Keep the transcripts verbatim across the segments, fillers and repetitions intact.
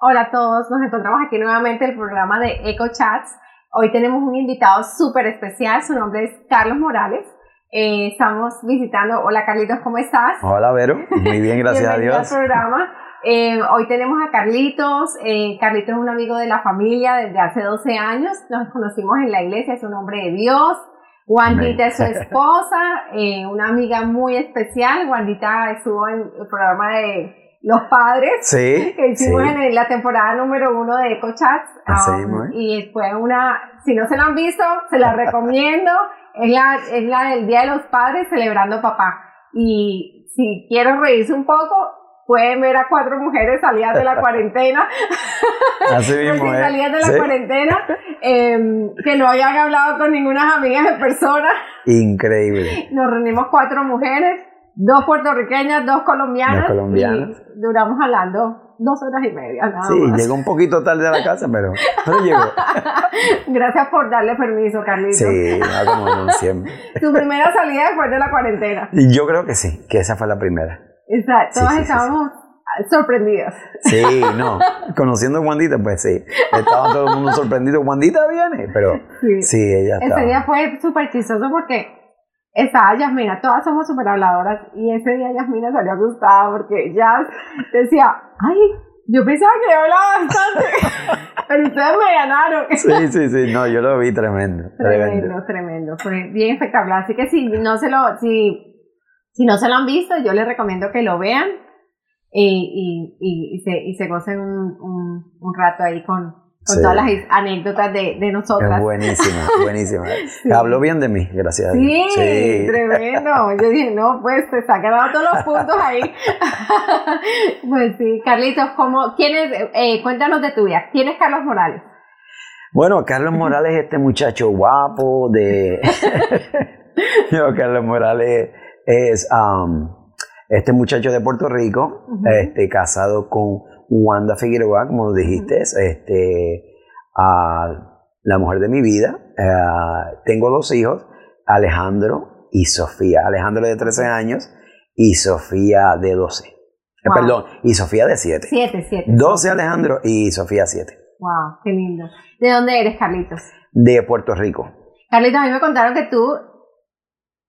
Hola a todos, nos encontramos aquí nuevamente en el programa de Echo Chats. Hoy tenemos un invitado súper especial, su nombre es Carlos Morales. Eh, estamos visitando, hola Carlitos, ¿cómo estás? Hola Vero, muy bien, gracias a Dios. Bienvenido al programa. Eh, hoy tenemos a Carlitos, eh, Carlitos es un amigo de la familia desde hace doce años, nos conocimos en la iglesia, es un hombre de Dios. Wandita es su esposa, eh, una amiga muy especial. Wandita estuvo en el programa de Los Padres, sí, que hicimos sí. en la temporada número uno de Echo Chats, um, y fue una, si no se la han visto, se la recomiendo, es la, es la del Día de los Padres celebrando papá, y si quieren reírse un poco, pueden ver a cuatro mujeres salidas de la cuarentena, así mismo, ¿eh? salidas de la ¿Sí? cuarentena, eh, que no habían hablado con ninguna amiga en persona, increíble, nos reunimos cuatro mujeres, dos puertorriqueñas, dos colombianas, dos colombianas. Y duramos hablando dos horas y media. Nada sí, más. Llegó un poquito tarde a la casa, pero, pero llegó. Gracias por darle permiso, Carlitos. Sí, como siempre. ¿Tu primera salida después de la cuarentena? Yo creo que sí, que esa fue la primera. Exacto, todas sí, sí, estábamos sí, sí. sorprendidas. Sí, no, conociendo a Wandita, pues sí, estaba todo el mundo sorprendido. Wandita viene, pero sí, sí ella estaba. Ese día fue súper chistoso porque... estaba Yasmina, todas somos súper habladoras, y ese día Yasmina salió asustada porque Yas decía, ay, yo pensaba que yo hablaba bastante, pero ustedes me ganaron. Sí, sí, sí, no, yo lo vi tremendo. Tremendo, tremendo, tremendo. Fue bien espectacular, así que si no se lo, si, si no se lo han visto, yo les recomiendo que lo vean y, y, y, y, se, y se gocen un, un, un rato ahí con... con sí. todas las anécdotas de, de nosotras. Es buenísima, buenísima. Sí. Habló bien de mí, gracias a Dios. Sí, sí, tremendo. Yo dije, no, pues te sacan todos los puntos ahí. Pues sí, Carlitos, ¿cómo, quién es, eh, cuéntanos de tu vida. ¿Quién es Carlos Morales? Bueno, Carlos Morales es este muchacho guapo de... no, Carlos Morales es um, este muchacho de Puerto Rico, uh-huh. este, casado con... Wanda Figueroa, como dijiste, uh-huh. este, uh, la mujer de mi vida. Uh, tengo dos hijos, Alejandro y Sofía. Alejandro de trece años y Sofía de doce. Wow. Eh, perdón, y Sofía de siete. siete, siete. doce Alejandro y Sofía siete. Wow, qué lindo. ¿De dónde eres, Carlitos? De Puerto Rico. Carlitos, a mí me contaron que tú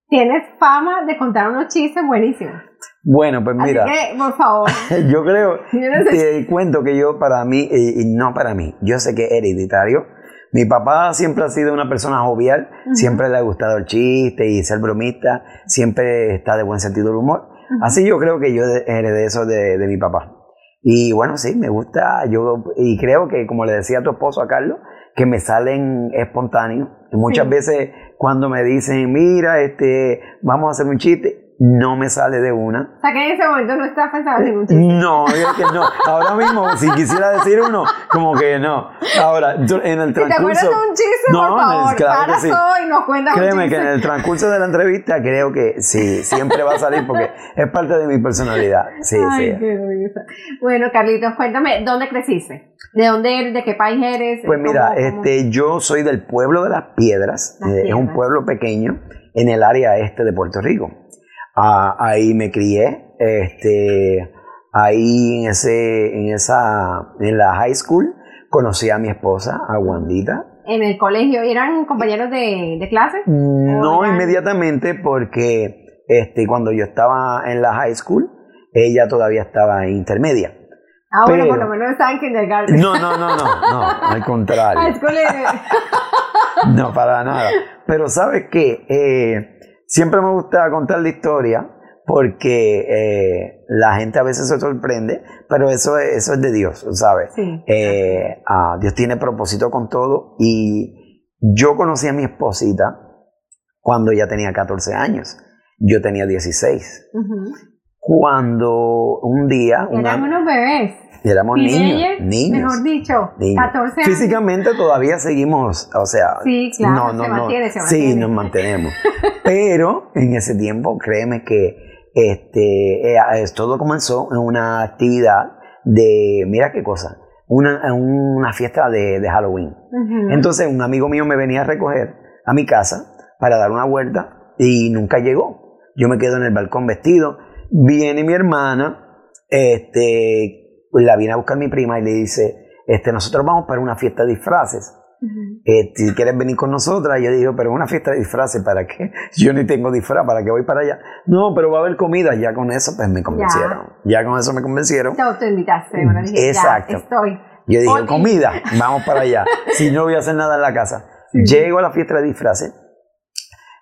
tienes fama de contar unos chistes buenísimos. Bueno, pues mira, así que, por favor. Yo creo, yo no sé. Te cuento que yo para mí, y, y no para mí, yo sé que es hereditario. Mi papá siempre ha sido una persona jovial, uh-huh. siempre le ha gustado el chiste y ser bromista, siempre está de buen sentido del humor. Uh-huh. Así yo creo que yo heredé eso de, de mi papá. Y bueno, sí, me gusta, yo y creo que como le decía a tu esposo, a Carlos, que me salen espontáneos. Y muchas sí. veces cuando me dicen, mira, este, vamos a hacer un chiste, no me sale de una. O sea, que en ese momento no estás pensando en ningún chiste. No, es que no. Ahora mismo, si quisiera decir uno, como que no. Ahora, en el transcurso... Si te acuerdas de un chiste, no, por favor, claro para que sí. todo y nos cuentas Créeme un chiste. Créeme que en el transcurso de la entrevista creo que sí, siempre va a salir porque es parte de mi personalidad. Sí, Ay, sí. Qué risa. Bueno, Carlitos, cuéntame, ¿dónde creciste? ¿De dónde eres? ¿De qué país eres? Pues ¿Cómo, mira, cómo? este, yo soy del pueblo de Las Piedras. Las Piedras. Eh, es un pueblo pequeño en el área este de Puerto Rico. Ah, ahí me crié, este, ahí en ese, en esa, en la high school conocí a mi esposa, a Wandita. ¿En el colegio eran compañeros de, de clase? No eran... inmediatamente porque, este, cuando yo estaba en la high school, ella todavía estaba en intermedia. Ah, pero, bueno, por lo menos estaba en kindergarten. No, no, no, no, no, al contrario. High school es... no, para nada. Pero ¿sabes qué? Eh, Siempre me gusta contar la historia porque eh, la gente a veces se sorprende, pero eso, eso es de Dios, ¿sabes? Sí. Eh, ah, Dios tiene propósito con todo y yo conocí a mi esposita cuando ella tenía catorce años, yo tenía dieciséis. Uh-huh. Cuando un día... Éramos unos bebés. Éramos niños, niños. Mejor dicho, niños. catorce años. Físicamente todavía seguimos, o sea... Sí, claro, no, no, se mantiene, no, se mantiene. Sí, nos mantenemos. Pero en ese tiempo, créeme que este, eh, todo comenzó en una actividad de... Mira qué cosa, una, una fiesta de, de Halloween. Uh-huh. Entonces un amigo mío me venía a recoger a mi casa para dar una vuelta y nunca llegó. Yo me quedo en el balcón vestido. Viene mi hermana, este... pues la viene a buscar mi prima y le dice, este, nosotros vamos para una fiesta de disfraces. Uh-huh. eh, si quieres venir con nosotras. Yo digo, pero una fiesta de disfraces, ¿para qué? Yo ni tengo disfraz, ¿para qué voy para allá? No, pero va a haber comida. Ya con eso pues me convencieron. Ya, ya con eso me convencieron. Te autoinvitaste. Bueno, dije, exacto. Ya estoy. Yo dije, okay, comida, vamos para allá. Si no voy a hacer nada en la casa. Sí. Llego a la fiesta de disfraces.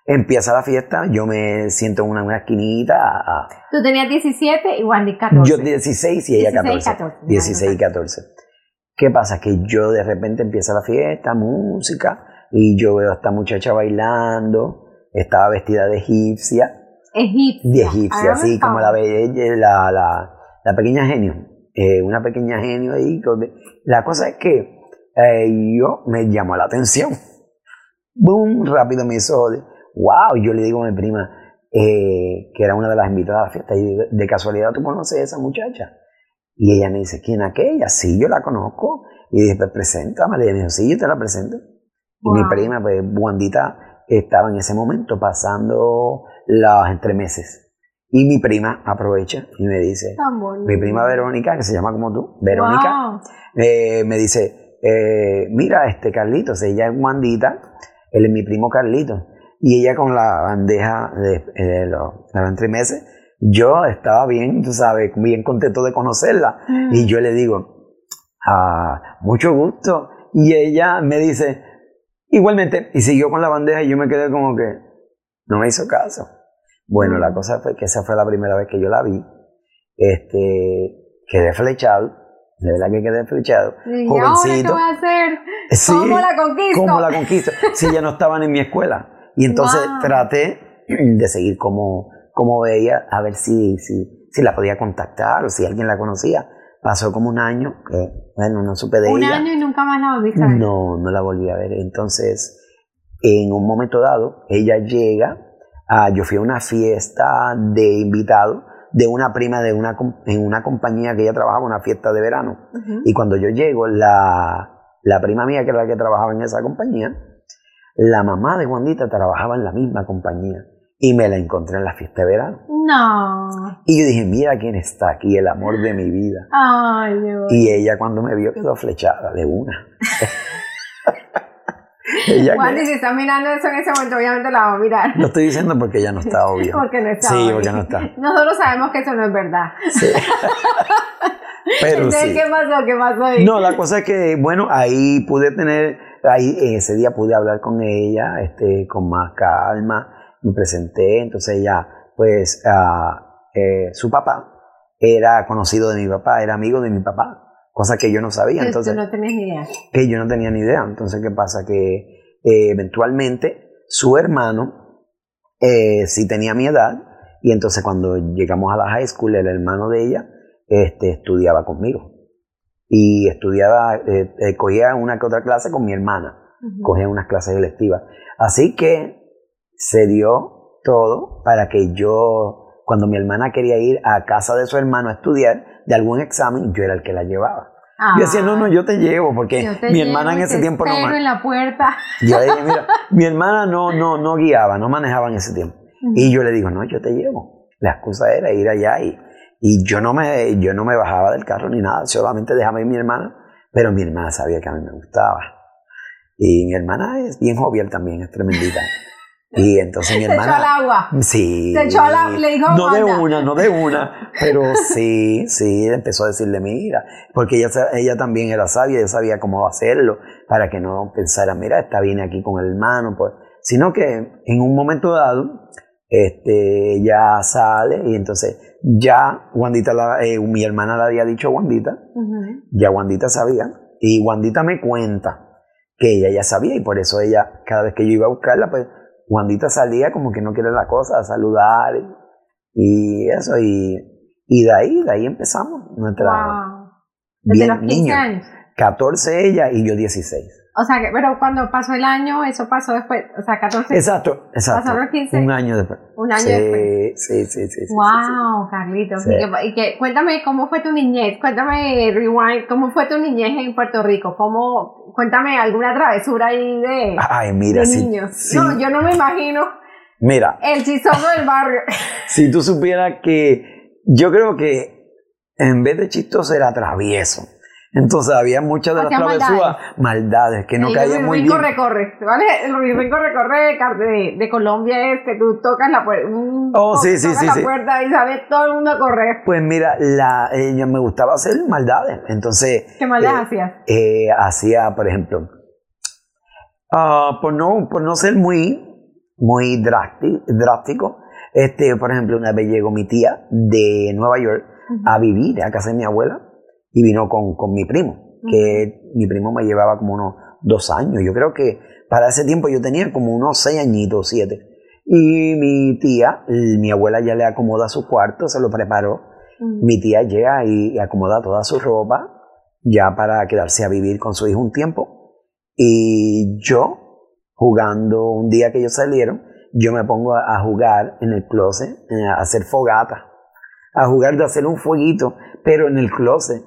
Empieza la fiesta, yo me siento en una, una esquinita. A, a, Tú tenías diecisiete y Wandy catorce. Yo dieciséis y ella catorce. dieciséis y catorce. ¿Qué pasa? Que yo de repente empieza la fiesta, música, y yo veo a esta muchacha bailando, estaba vestida de egipcia. Egipcia. De egipcia, así ah, como la, la, la, la pequeña genio. Eh, una pequeña genio ahí. La cosa es que eh, yo me llamó la atención. Boom, rápido me hizo... ¡Wow! Yo le digo a mi prima, eh, que era una de las invitadas a la fiesta, y digo, de casualidad, ¿tú conoces a esa muchacha? Y ella me dice, ¿quién aquella? Sí, yo la conozco. Y dije, pues preséntamela. Y ella me dijo, sí, yo te la presento. Wow. Y mi prima, pues, Wandita, estaba en ese momento pasando los entremeses. Y mi prima aprovecha y me dice, mi prima Verónica, que se llama como tú, Verónica, wow, eh, me dice, eh, mira, este Carlitos, ella es Wandita, él es mi primo Carlitos. Y ella con la bandeja de, de, los, de los entremeses, yo estaba bien, tú sabes, bien contento de conocerla. Mm. Y yo le digo, ah, mucho gusto. Y ella me dice, igualmente. Y siguió con la bandeja y yo me quedé como que no me hizo caso. Bueno, mm. la cosa fue que esa fue la primera vez que yo la vi. Este, quedé flechado. De verdad que quedé flechado. ¿Y jovencito, ahora qué voy a hacer? Sí, ¿Cómo la conquisto? ¿Cómo la conquisto? Si sí, ya no estaban en mi escuela. Y entonces wow. traté de seguir como, como veía, a ver si, si, si la podía contactar o si alguien la conocía. Pasó como un año, que bueno, no supe de ¿Un ella. ¿Un año y nunca más la volví a ver? No, no la volví a ver. Entonces, en un momento dado, ella llega, a, yo fui a una fiesta de invitado de una prima de una, en una compañía que ella trabajaba, una fiesta de verano. Uh-huh. Y cuando yo llego, la, la prima mía, que era la que trabajaba en esa compañía, la mamá de Wandita trabajaba en la misma compañía y me la encontré en la fiesta de verano. No. Y yo dije, mira quién está aquí, el amor de mi vida. Ay, Dios. Y ella cuando me vio quedó flechada de una. Wandy, si está mirando eso en ese momento, obviamente la va a mirar. Lo estoy diciendo porque ella no está, obvio. Porque no está. Sí, obvio. Porque no está. Nosotros sabemos que eso no es verdad. Sí. Pero entonces, sí. ¿Qué pasó? ¿Qué pasó ahí? No, la cosa es que, bueno, ahí pude tener... Ahí, ese día pude hablar con ella este, con más calma, me presenté, entonces ella, pues, uh, eh, su papá era conocido de mi papá, era amigo de mi papá, cosa que yo no sabía. Pero entonces, tú no tenías ni idea. Que yo no tenía ni idea, entonces, ¿qué pasa? Que eh, eventualmente su hermano eh, sí tenía mi edad, y entonces cuando llegamos a la high school, el hermano de ella este, estudiaba conmigo. Y estudiaba, eh, eh, cogía una que otra clase con mi hermana, uh-huh. cogía unas clases electivas. Así que se dio todo para que yo, cuando mi hermana quería ir a casa de su hermano a estudiar de algún examen, yo era el que la llevaba. Ah, yo decía, no, no, yo te llevo, porque te mi llevo, hermana en ese tiempo no manejaba. En la puerta. Yo dije, mira, mi hermana no, no, no guiaba, no manejaba en ese tiempo. Uh-huh. Y yo le digo, no, yo te llevo. La excusa era ir allá y... Y yo no, me, yo no me bajaba del carro ni nada, solamente dejaba ir mi hermana, pero mi hermana sabía que a mí me gustaba. Y mi hermana es bien jovial también, es tremendita. Y entonces mi hermana... ¿Se echó al agua? Sí. ¿Se echó al agua? Le dijo, no de una, no de una, pero sí, sí, empezó a decirle, mira, porque ella, ella también era sabia, ella sabía cómo hacerlo, para que no pensara, mira, esta viene aquí con el hermano, pues, sino que en un momento dado, este, ella sale y entonces... Ya Wandita, la, eh, mi hermana le había dicho a Wandita, uh-huh. ya Wandita sabía, y Wandita me cuenta que ella ya sabía, y por eso ella, cada vez que yo iba a buscarla, pues Wandita salía como que no quiere la cosa, a saludar, y, y eso, y, y de ahí, de ahí empezamos nuestra... Wow. Desde bien, los quince niños, años. catorce ella y yo dieciséis. O sea, que, pero cuando pasó el año, eso pasó después, o sea, catorce. Exacto, exacto. Pasaron los quince. Un año después. Un año sí, después. Sí, sí, sí. sí wow, sí, sí. Carlitos. Sí. Y que, cuéntame cómo fue tu niñez, cuéntame, Rewind, cómo fue tu niñez en Puerto Rico, cómo, cuéntame alguna travesura ahí de, Ay, mira, de sí, niños. Sí. No, yo no me imagino. Mira. El chistoso del barrio. Si tú supieras que, yo creo que en vez de chistoso era travieso. Entonces había muchas de las travesuras, maldades, maldades que no caían muy bien. El Rico Recorre, ¿vale? El Rico Recorre de, de Colombia es que tú tocas la puerta, um, oh, sí, sí, tocas sí, la sí. puerta y sabes todo el mundo a correr. Pues mira, la, eh, me gustaba hacer maldades, entonces. ¿Qué maldades eh, hacías? Eh, hacía, por ejemplo, uh, por no, por no ser muy, muy drástico, drástico, este, por ejemplo, una vez llegó mi tía de Nueva York uh-huh. a vivir a casa de mi abuela. Y vino con, con mi primo, que uh-huh. mi primo me llevaba como unos dos años. Yo creo que para ese tiempo yo tenía como unos seis añitos, siete. Y mi tía, mi abuela ya le acomoda su cuarto, se lo preparó. Uh-huh. Mi tía llega y acomoda toda su ropa ya para quedarse a vivir con su hijo un tiempo. Y yo, jugando un día que ellos salieron, yo me pongo a, a jugar en el closet, a hacer fogata, a jugar de hacer un fueguito, pero en el closet.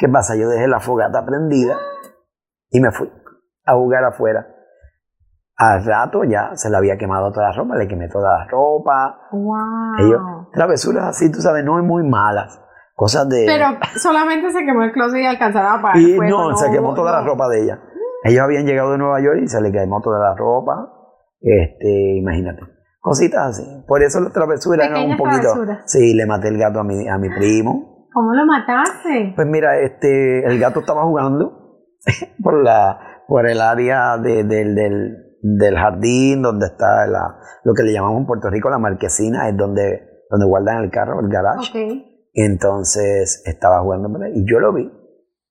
¿Qué pasa? Yo dejé la fogata prendida y me fui a jugar afuera. Al rato ya se le había quemado toda la ropa, le quemé toda la ropa. Wow. Ellos, travesuras así, tú sabes, no es muy malas. Cosas de... Pero solamente se quemó el closet y alcanzaba para... Y después, no, no, se quemó toda no. la ropa de ella. Ellos habían llegado de Nueva York y se le quemó toda la ropa. Este, imagínate. Cositas así. Por eso las travesuras eran un poquito... Travesuras. Sí, le maté el gato a mi, a mi primo. ¿Cómo lo mataste? Pues mira, este, el gato estaba jugando por la, por el área de, de, del, del jardín donde está la, lo que le llamamos en Puerto Rico la marquesina, es donde, donde guardan el carro, el garage. Okay. Entonces estaba jugando y yo lo vi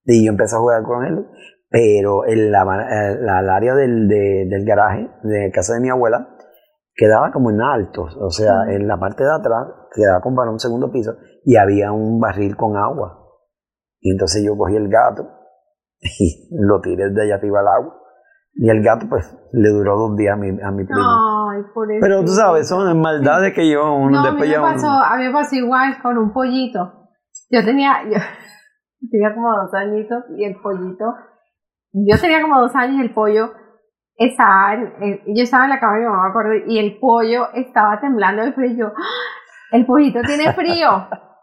y yo empecé a jugar con él, pero el, la, la, el área del, de, del garaje, de casa de mi abuela, quedaba como en alto, o sea, uh-huh. en la parte de atrás, quedaba como para un segundo piso, y había un barril con agua. Y entonces yo cogí el gato y lo tiré de allá arriba al agua. Y el gato, pues, le duró dos días a mi, a mi primo. Ay, por eso. Pero tú sabes, son maldades que yo... Un, no, después a, mí me pasó, un... a mí me pasó igual con un pollito. Yo tenía, yo tenía como dos añitos y el pollito... Yo tenía como dos años y el pollo... Estaba, yo estaba en la cama de mi mamá, me acuerdo, y el pollo estaba temblando de frío. Yo, ¡ah! El pollito tiene frío.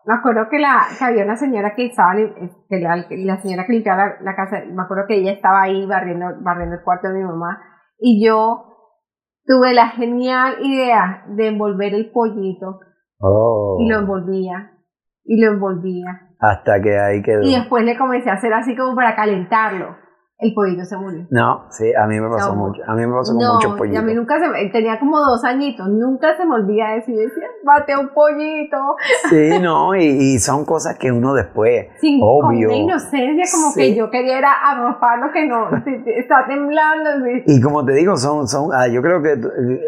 Me acuerdo que, la, que había una señora que estaba, que la, la señora que limpiaba la, la casa, me acuerdo que ella estaba ahí barriendo, barriendo el cuarto de mi mamá, y yo tuve la genial idea de envolver el pollito. Oh. Y lo envolvía, y lo envolvía. Hasta que ahí quedó. Y después le comencé a hacer así como para calentarlo. El pollito se murió. No, sí, a mí me pasó no. mucho. A mí me pasó con no, muchos pollitos. A mí nunca se... Tenía como dos añitos. Nunca se me olvida eso. Yo decía, maté un pollito. Sí, no, y, y son cosas que uno después, sin, obvio. Con una inocencia, como sí. que yo quería era arropar lo que no... Está temblando. ¿Sí? Y como te digo, son... son ah, yo creo que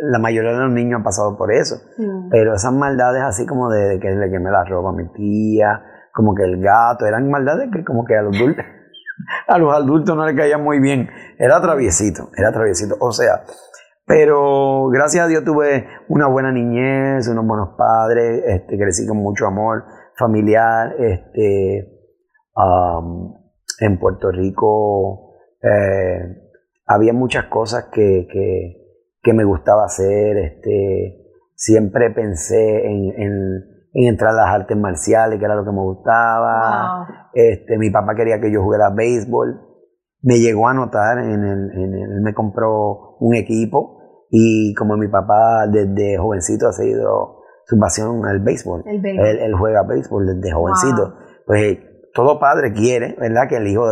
la mayoría de los niños han pasado por eso. Mm. Pero esas maldades así como de, de que le quemé la ropa a mi tía, como que el gato, eran maldades que como que a los dulces... A los adultos no les caía muy bien. Era traviesito, era traviesito. O sea, pero gracias a Dios tuve una buena niñez, unos buenos padres, este, crecí con mucho amor familiar. Este, um, en Puerto Rico eh, había muchas cosas que, que, que me gustaba hacer. Este, siempre pensé en... en en entrar a las artes marciales, que era lo que me gustaba. Wow. Este, mi papá quería que yo jugara béisbol. Me llegó a anotar, en el, en el, él me compró un equipo y como mi papá desde jovencito ha sido su pasión al béisbol, el béisbol. Él, él juega béisbol desde jovencito. Wow. Pues todo padre quiere, ¿verdad?, que el hijo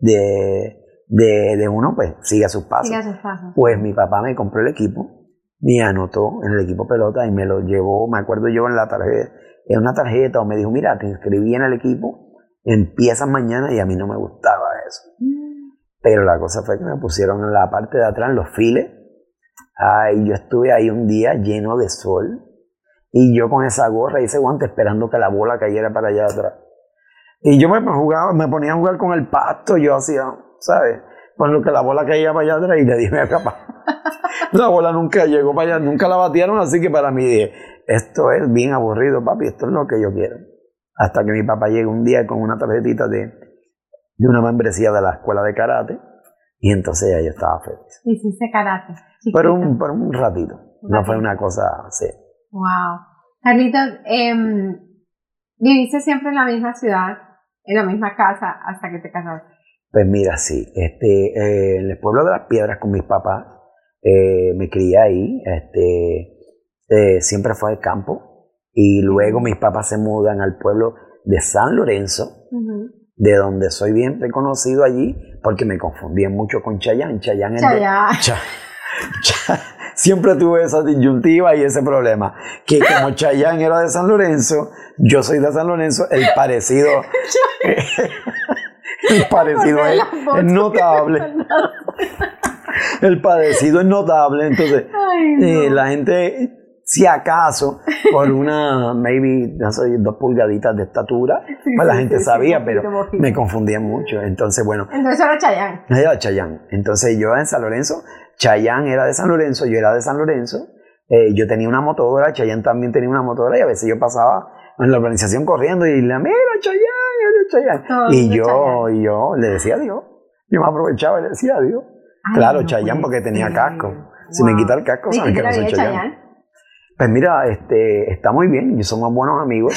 de, de, de uno pues siga sus pasos. Siga sus pasos. Pues mi papá me compró el equipo. Me anotó en el equipo pelota y me lo llevó, me acuerdo yo en la tarjeta, en una tarjeta, o me dijo, mira, te inscribí en el equipo, empiezas mañana, y a mí no me gustaba eso. Mm. Pero la cosa fue que me pusieron en la parte de atrás, en los files, ah, y yo estuve ahí un día lleno de sol, y yo con esa gorra y ese guante esperando que la bola cayera para allá atrás. Y yo me jugaba, me ponía a jugar con el pasto, yo hacía, ¿sabes?, con lo que la bola caía para allá atrás y le dije, capaz, la bola nunca llegó para allá, nunca la batearon, así que para mí dije, esto es bien aburrido, papi, esto es lo que yo quiero. Hasta que mi papá llegó un día con una tarjetita de, de una membresía de la escuela de karate y entonces ya yo estaba feliz. Hiciste karate. Chiquito. Pero un, por un ratito, un no ratito. Fue una cosa así. Wow. Carlitos, eh, ¿Viviste siempre en la misma ciudad, en la misma casa hasta que te casaste? Pues mira, sí. Este, eh, en el pueblo de Las Piedras con mis papás, eh, me crié ahí. Este, eh, siempre fue al campo. Y luego mis papás se mudan al pueblo de San Lorenzo, uh-huh. de donde soy bien reconocido allí, porque me confundían mucho con Chayanne. Chayanne. Chayanne. Cha, cha, siempre tuve esa disyuntiva y ese problema. Que como Chayanne era de San Lorenzo, yo soy de San Lorenzo, el parecido... El parecido es, es notable. El parecido es notable. Entonces, ay, no. eh, la gente, si acaso, por una, maybe, no sé, dos pulgaditas de estatura, sí, pues la sí, gente sí, sabía, sí, pero poquito, me confundía mucho. Entonces, bueno. Entonces era Chayanne. Era Chayanne. Entonces yo en San Lorenzo, Chayanne era de San Lorenzo, yo era de San Lorenzo. Eh, yo tenía una motora, Chayanne también tenía una motora, y a veces yo pasaba en la organización corriendo y la mira, Chayanne. Y yo, Chayanne. y yo le decía adiós. Yo me aprovechaba y le decía adiós. Ay, claro, no Chayanne porque tenía casco. Wow. Si me quita el casco, ¿sabes que no soy Chayanne? Chayanne? Pues mira, este, está muy bien. Somos buenos amigos.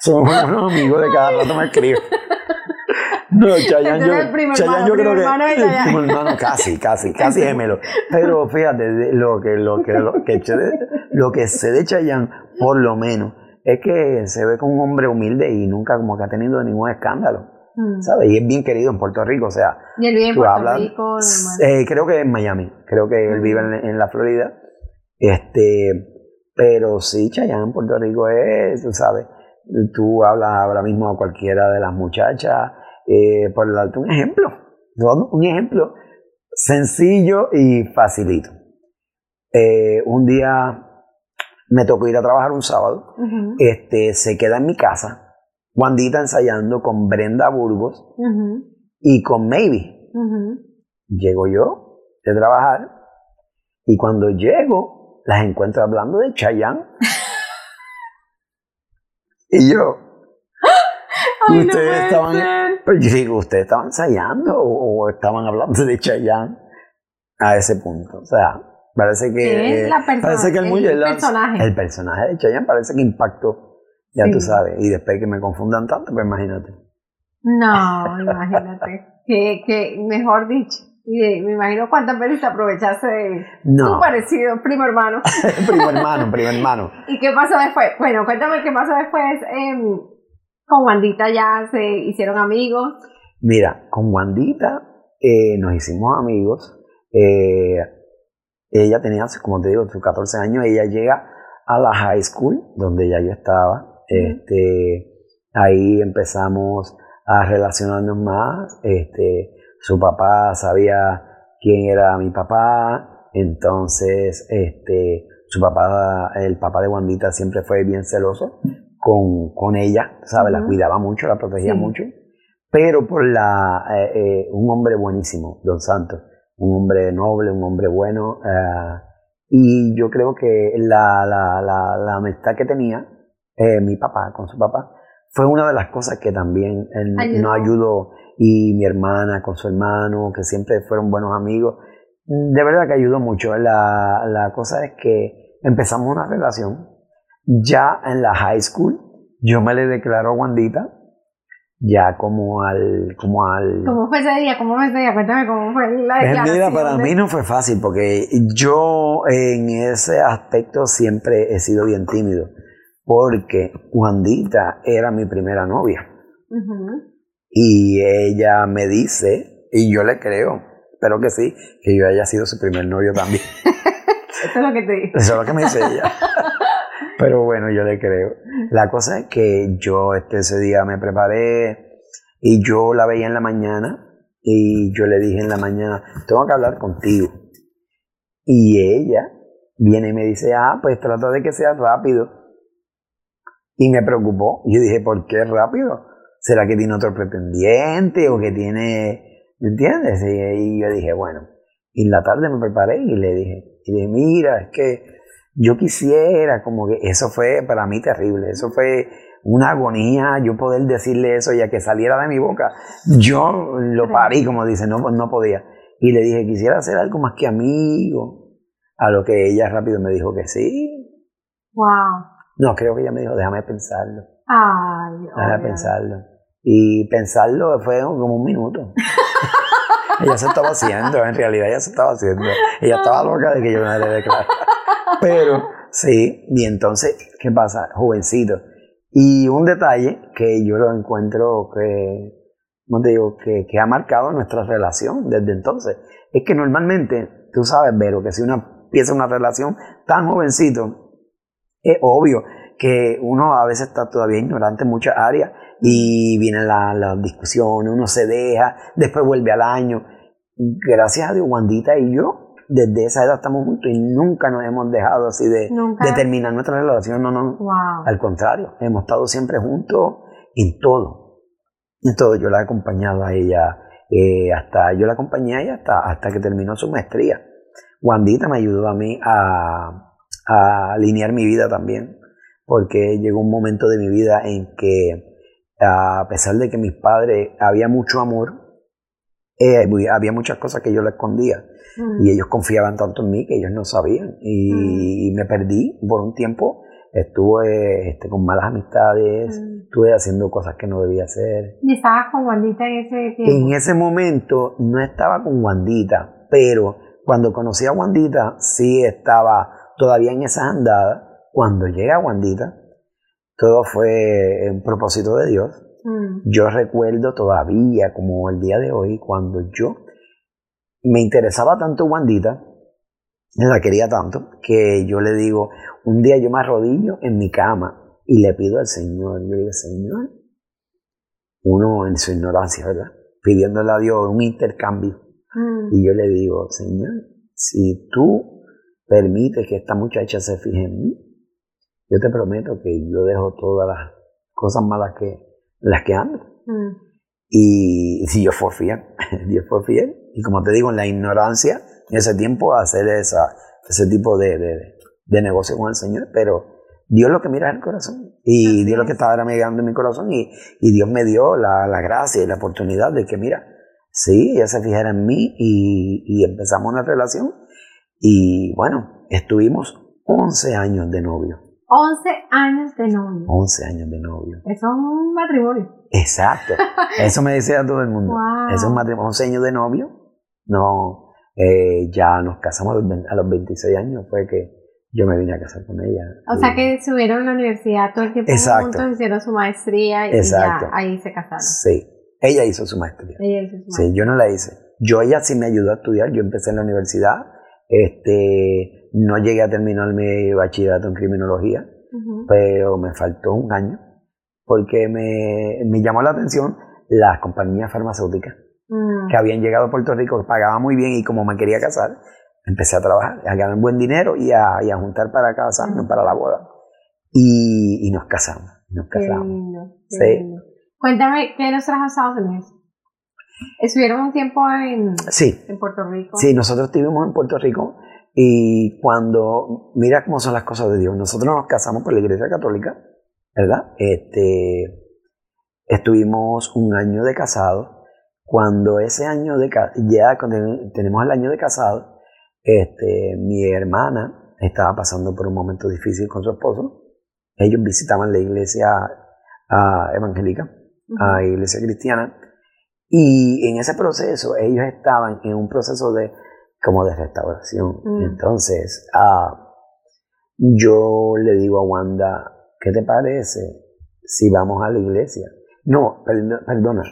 Somos buenos amigos, de cada rato me escribo. No, Chayanne, yo, Chayanne hermano, yo creo que el primo hermano, casi, casi, casi gemelo. Pero fíjate, lo que, lo que, lo que, lo que sé de Chayanne, por lo menos, es que se ve como un hombre humilde y nunca como que ha tenido ningún escándalo, mm. ¿sabes? Y es bien querido en Puerto Rico, o sea... ¿Y él vive en Puerto hablas, Rico? Eh, creo que en Miami, creo que mm. él vive en, en la Florida, este, pero sí, Chayanne en Puerto Rico es, tú sabes, tú hablas ahora mismo a cualquiera de las muchachas, eh, por darte un ejemplo, un ejemplo sencillo y facilito. Eh, un día... Me tocó ir a trabajar un sábado. Uh-huh. Este, se queda en mi casa, Wandita ensayando con Brenda Burgos uh-huh. y con Maybe. Uh-huh. Llego yo de trabajar y cuando llego las encuentro hablando de Chayanne. Y yo, ay, ustedes no estaban, pues yo digo, ustedes estaban ensayando o, o estaban hablando de Chayanne a ese punto, o sea. Parece que, eh, parece que el, muy, el, el, personaje. el personaje de Chayanne parece que impactó, ya sí. tú sabes. Y después que me confundan tanto, pues imagínate. No, imagínate. que, que mejor dicho, y me imagino cuántas veces te aprovechaste de no. tu parecido, primo hermano. primo hermano, primo hermano. ¿Y qué pasó después? Bueno, cuéntame qué pasó después. Eh, con Wandita ya se hicieron amigos. Mira, con Wandita eh, nos hicimos amigos. Eh, Ella tenía, como te digo, sus catorce años. Ella llega a la high school, donde ya yo estaba. Este, ahí empezamos a relacionarnos más. Este, su papá sabía quién era mi papá. Entonces, este, su papá, el papá de Wandita siempre fue bien celoso con, con ella, ¿sabes? Uh-huh. La cuidaba mucho, la protegía sí. mucho. Pero por la, eh, eh, un hombre buenísimo, Don Santos. Un hombre noble, un hombre bueno, uh, y yo creo que la, la, la, la amistad que tenía eh, mi papá con su papá fue una de las cosas que también eh, nos ayudó, y mi hermana con su hermano, que siempre fueron buenos amigos, de verdad que ayudó mucho. La, la cosa es que empezamos una relación, ya en la high school, yo me le declaro a Wandita, ya como al, como al... ¿Cómo fue ese día? ¿Cómo fue ese día? Cuéntame cómo fue la declaración. Mira, para mí no fue fácil porque yo en ese aspecto siempre he sido bien tímido porque Wandita era mi primera novia uh-huh. y ella me dice, y yo le creo, espero que sí, que yo haya sido su primer novio también. Eso es lo que te digo. Eso es lo que me dice ella. Pero bueno, yo le creo. La cosa es que yo este, ese día me preparé y yo la veía en la mañana y yo le dije en la mañana, tengo que hablar contigo. Y ella viene y me dice, ah, pues trata de que sea rápido. Y me preocupó. Yo dije, ¿por qué rápido? ¿Será que tiene otro pretendiente o que tiene, entiendes? Y yo dije, bueno. Y en la tarde me preparé y le dije, y le dije, mira, es que... Yo quisiera, como que eso fue para mí terrible, eso fue una agonía, yo poder decirle eso y a que saliera de mi boca, yo lo parí, como dicen, no, no podía. Y le dije, quisiera ser algo más que amigo, a lo que ella rápido me dijo que sí. Wow. No, creo que ella me dijo, déjame pensarlo. Ay, déjame obvio. pensarlo. Y pensarlo fue como un minuto. Ella se estaba haciendo, en realidad ella se estaba haciendo. Ella estaba loca de que yo me le declarara. Pero sí, y entonces, ¿qué pasa? Jovencito. Y un detalle que yo lo encuentro que, ¿cómo te digo? Que, que ha marcado nuestra relación desde entonces. Es que normalmente, tú sabes, Vero, que si uno empieza una relación tan jovencito, es obvio que uno a veces está todavía ignorante en muchas áreas y vienen las la discusiones, uno se deja, después vuelve al año. Gracias a Dios, Wandita y yo, desde esa edad estamos juntos y nunca nos hemos dejado así de, de terminar nuestra relación. No, no, wow. Al contrario, hemos estado siempre juntos en todo. En todo, yo la he acompañado a ella, eh, hasta yo la acompañé a ella hasta, hasta que terminó su maestría. Wandita me ayudó a mí a... a alinear mi vida también, porque llegó un momento de mi vida en que a pesar de que mis padres había mucho amor, eh, había muchas cosas que yo les escondía mm. y ellos confiaban tanto en mí que ellos no sabían y, mm. y me perdí por un tiempo, estuve este, con malas amistades, mm. estuve haciendo cosas que no debía hacer. ¿Y estabas con Wandita en ese tiempo? En ese momento no estaba con Wandita, pero cuando conocí a Wandita sí estaba todavía en esas andadas. Cuando llega Wandita, todo fue un propósito de Dios. Mm. Yo recuerdo todavía, como el día de hoy, cuando yo me interesaba tanto Wandita, la quería tanto, que yo le digo, un día yo me arrodillo en mi cama y le pido al Señor, yo le digo, Señor, uno en su ignorancia, ¿verdad? Pidiéndole a Dios un intercambio. Mm. Y yo le digo, Señor, si tú permite que esta muchacha se fije en mí, yo te prometo que yo dejo todas las cosas malas que las que ando. Mm. Y si yo fui fiel, Dios fue fiel. Y como te digo, en la ignorancia, en ese tiempo, hacer esa, ese tipo de, de, de negocio con el Señor. Pero Dios lo que mira es el corazón. Y Dios lo que estaba mirando en mi corazón. Y, y Dios me dio la, la gracia y la oportunidad de que, mira, sí, ella se fijara en mí y, y empezamos una relación. Y bueno, estuvimos once años de novio. once años de novio. once años de novio. Eso es un matrimonio. Exacto. Eso me decía todo el mundo. Wow. Eso es un matrimonio. once años de novio. No, eh, ya nos casamos a los veintiséis años. Fue que yo me vine a casar con ella. O y... sea que subieron a la universidad todo el tiempo. Exacto. Juntos, hicieron su maestría y exacto. Ya ahí se casaron. Sí. Ella hizo su maestría. Ella hizo su maestría. Sí, yo no la hice. Yo, ella sí me ayudó a estudiar. Yo empecé en la universidad. Este, no llegué a terminar mi bachillerato en criminología, uh-huh. pero me faltó un año porque me, me llamó la atención las compañías farmacéuticas uh-huh. que habían llegado a Puerto Rico, que pagaban muy bien y como me quería casar, empecé a trabajar, a ganar buen dinero y a, y a juntar para casarnos, uh-huh. para la boda. Y, y nos casamos, nos casamos. Qué lindo, qué sí. lindo. Cuéntame, ¿qué nos trajo a Estados Unidos? ¿Estuvieron un tiempo en, sí. en Puerto Rico? Sí, nosotros estuvimos en Puerto Rico y cuando, mira cómo son las cosas de Dios, nosotros nos casamos por la Iglesia Católica, ¿verdad? Este, estuvimos un año de casado. Cuando ese año de ya cuando tenemos el año de casado, este, mi hermana estaba pasando por un momento difícil con su esposo. Ellos visitaban la iglesia uh, evangélica, uh-huh. la iglesia cristiana. Y en ese proceso, ellos estaban en un proceso de como de restauración. Mm. Entonces, ah, yo le digo a Wanda, ¿qué te parece si vamos a la iglesia? No, per- perdona.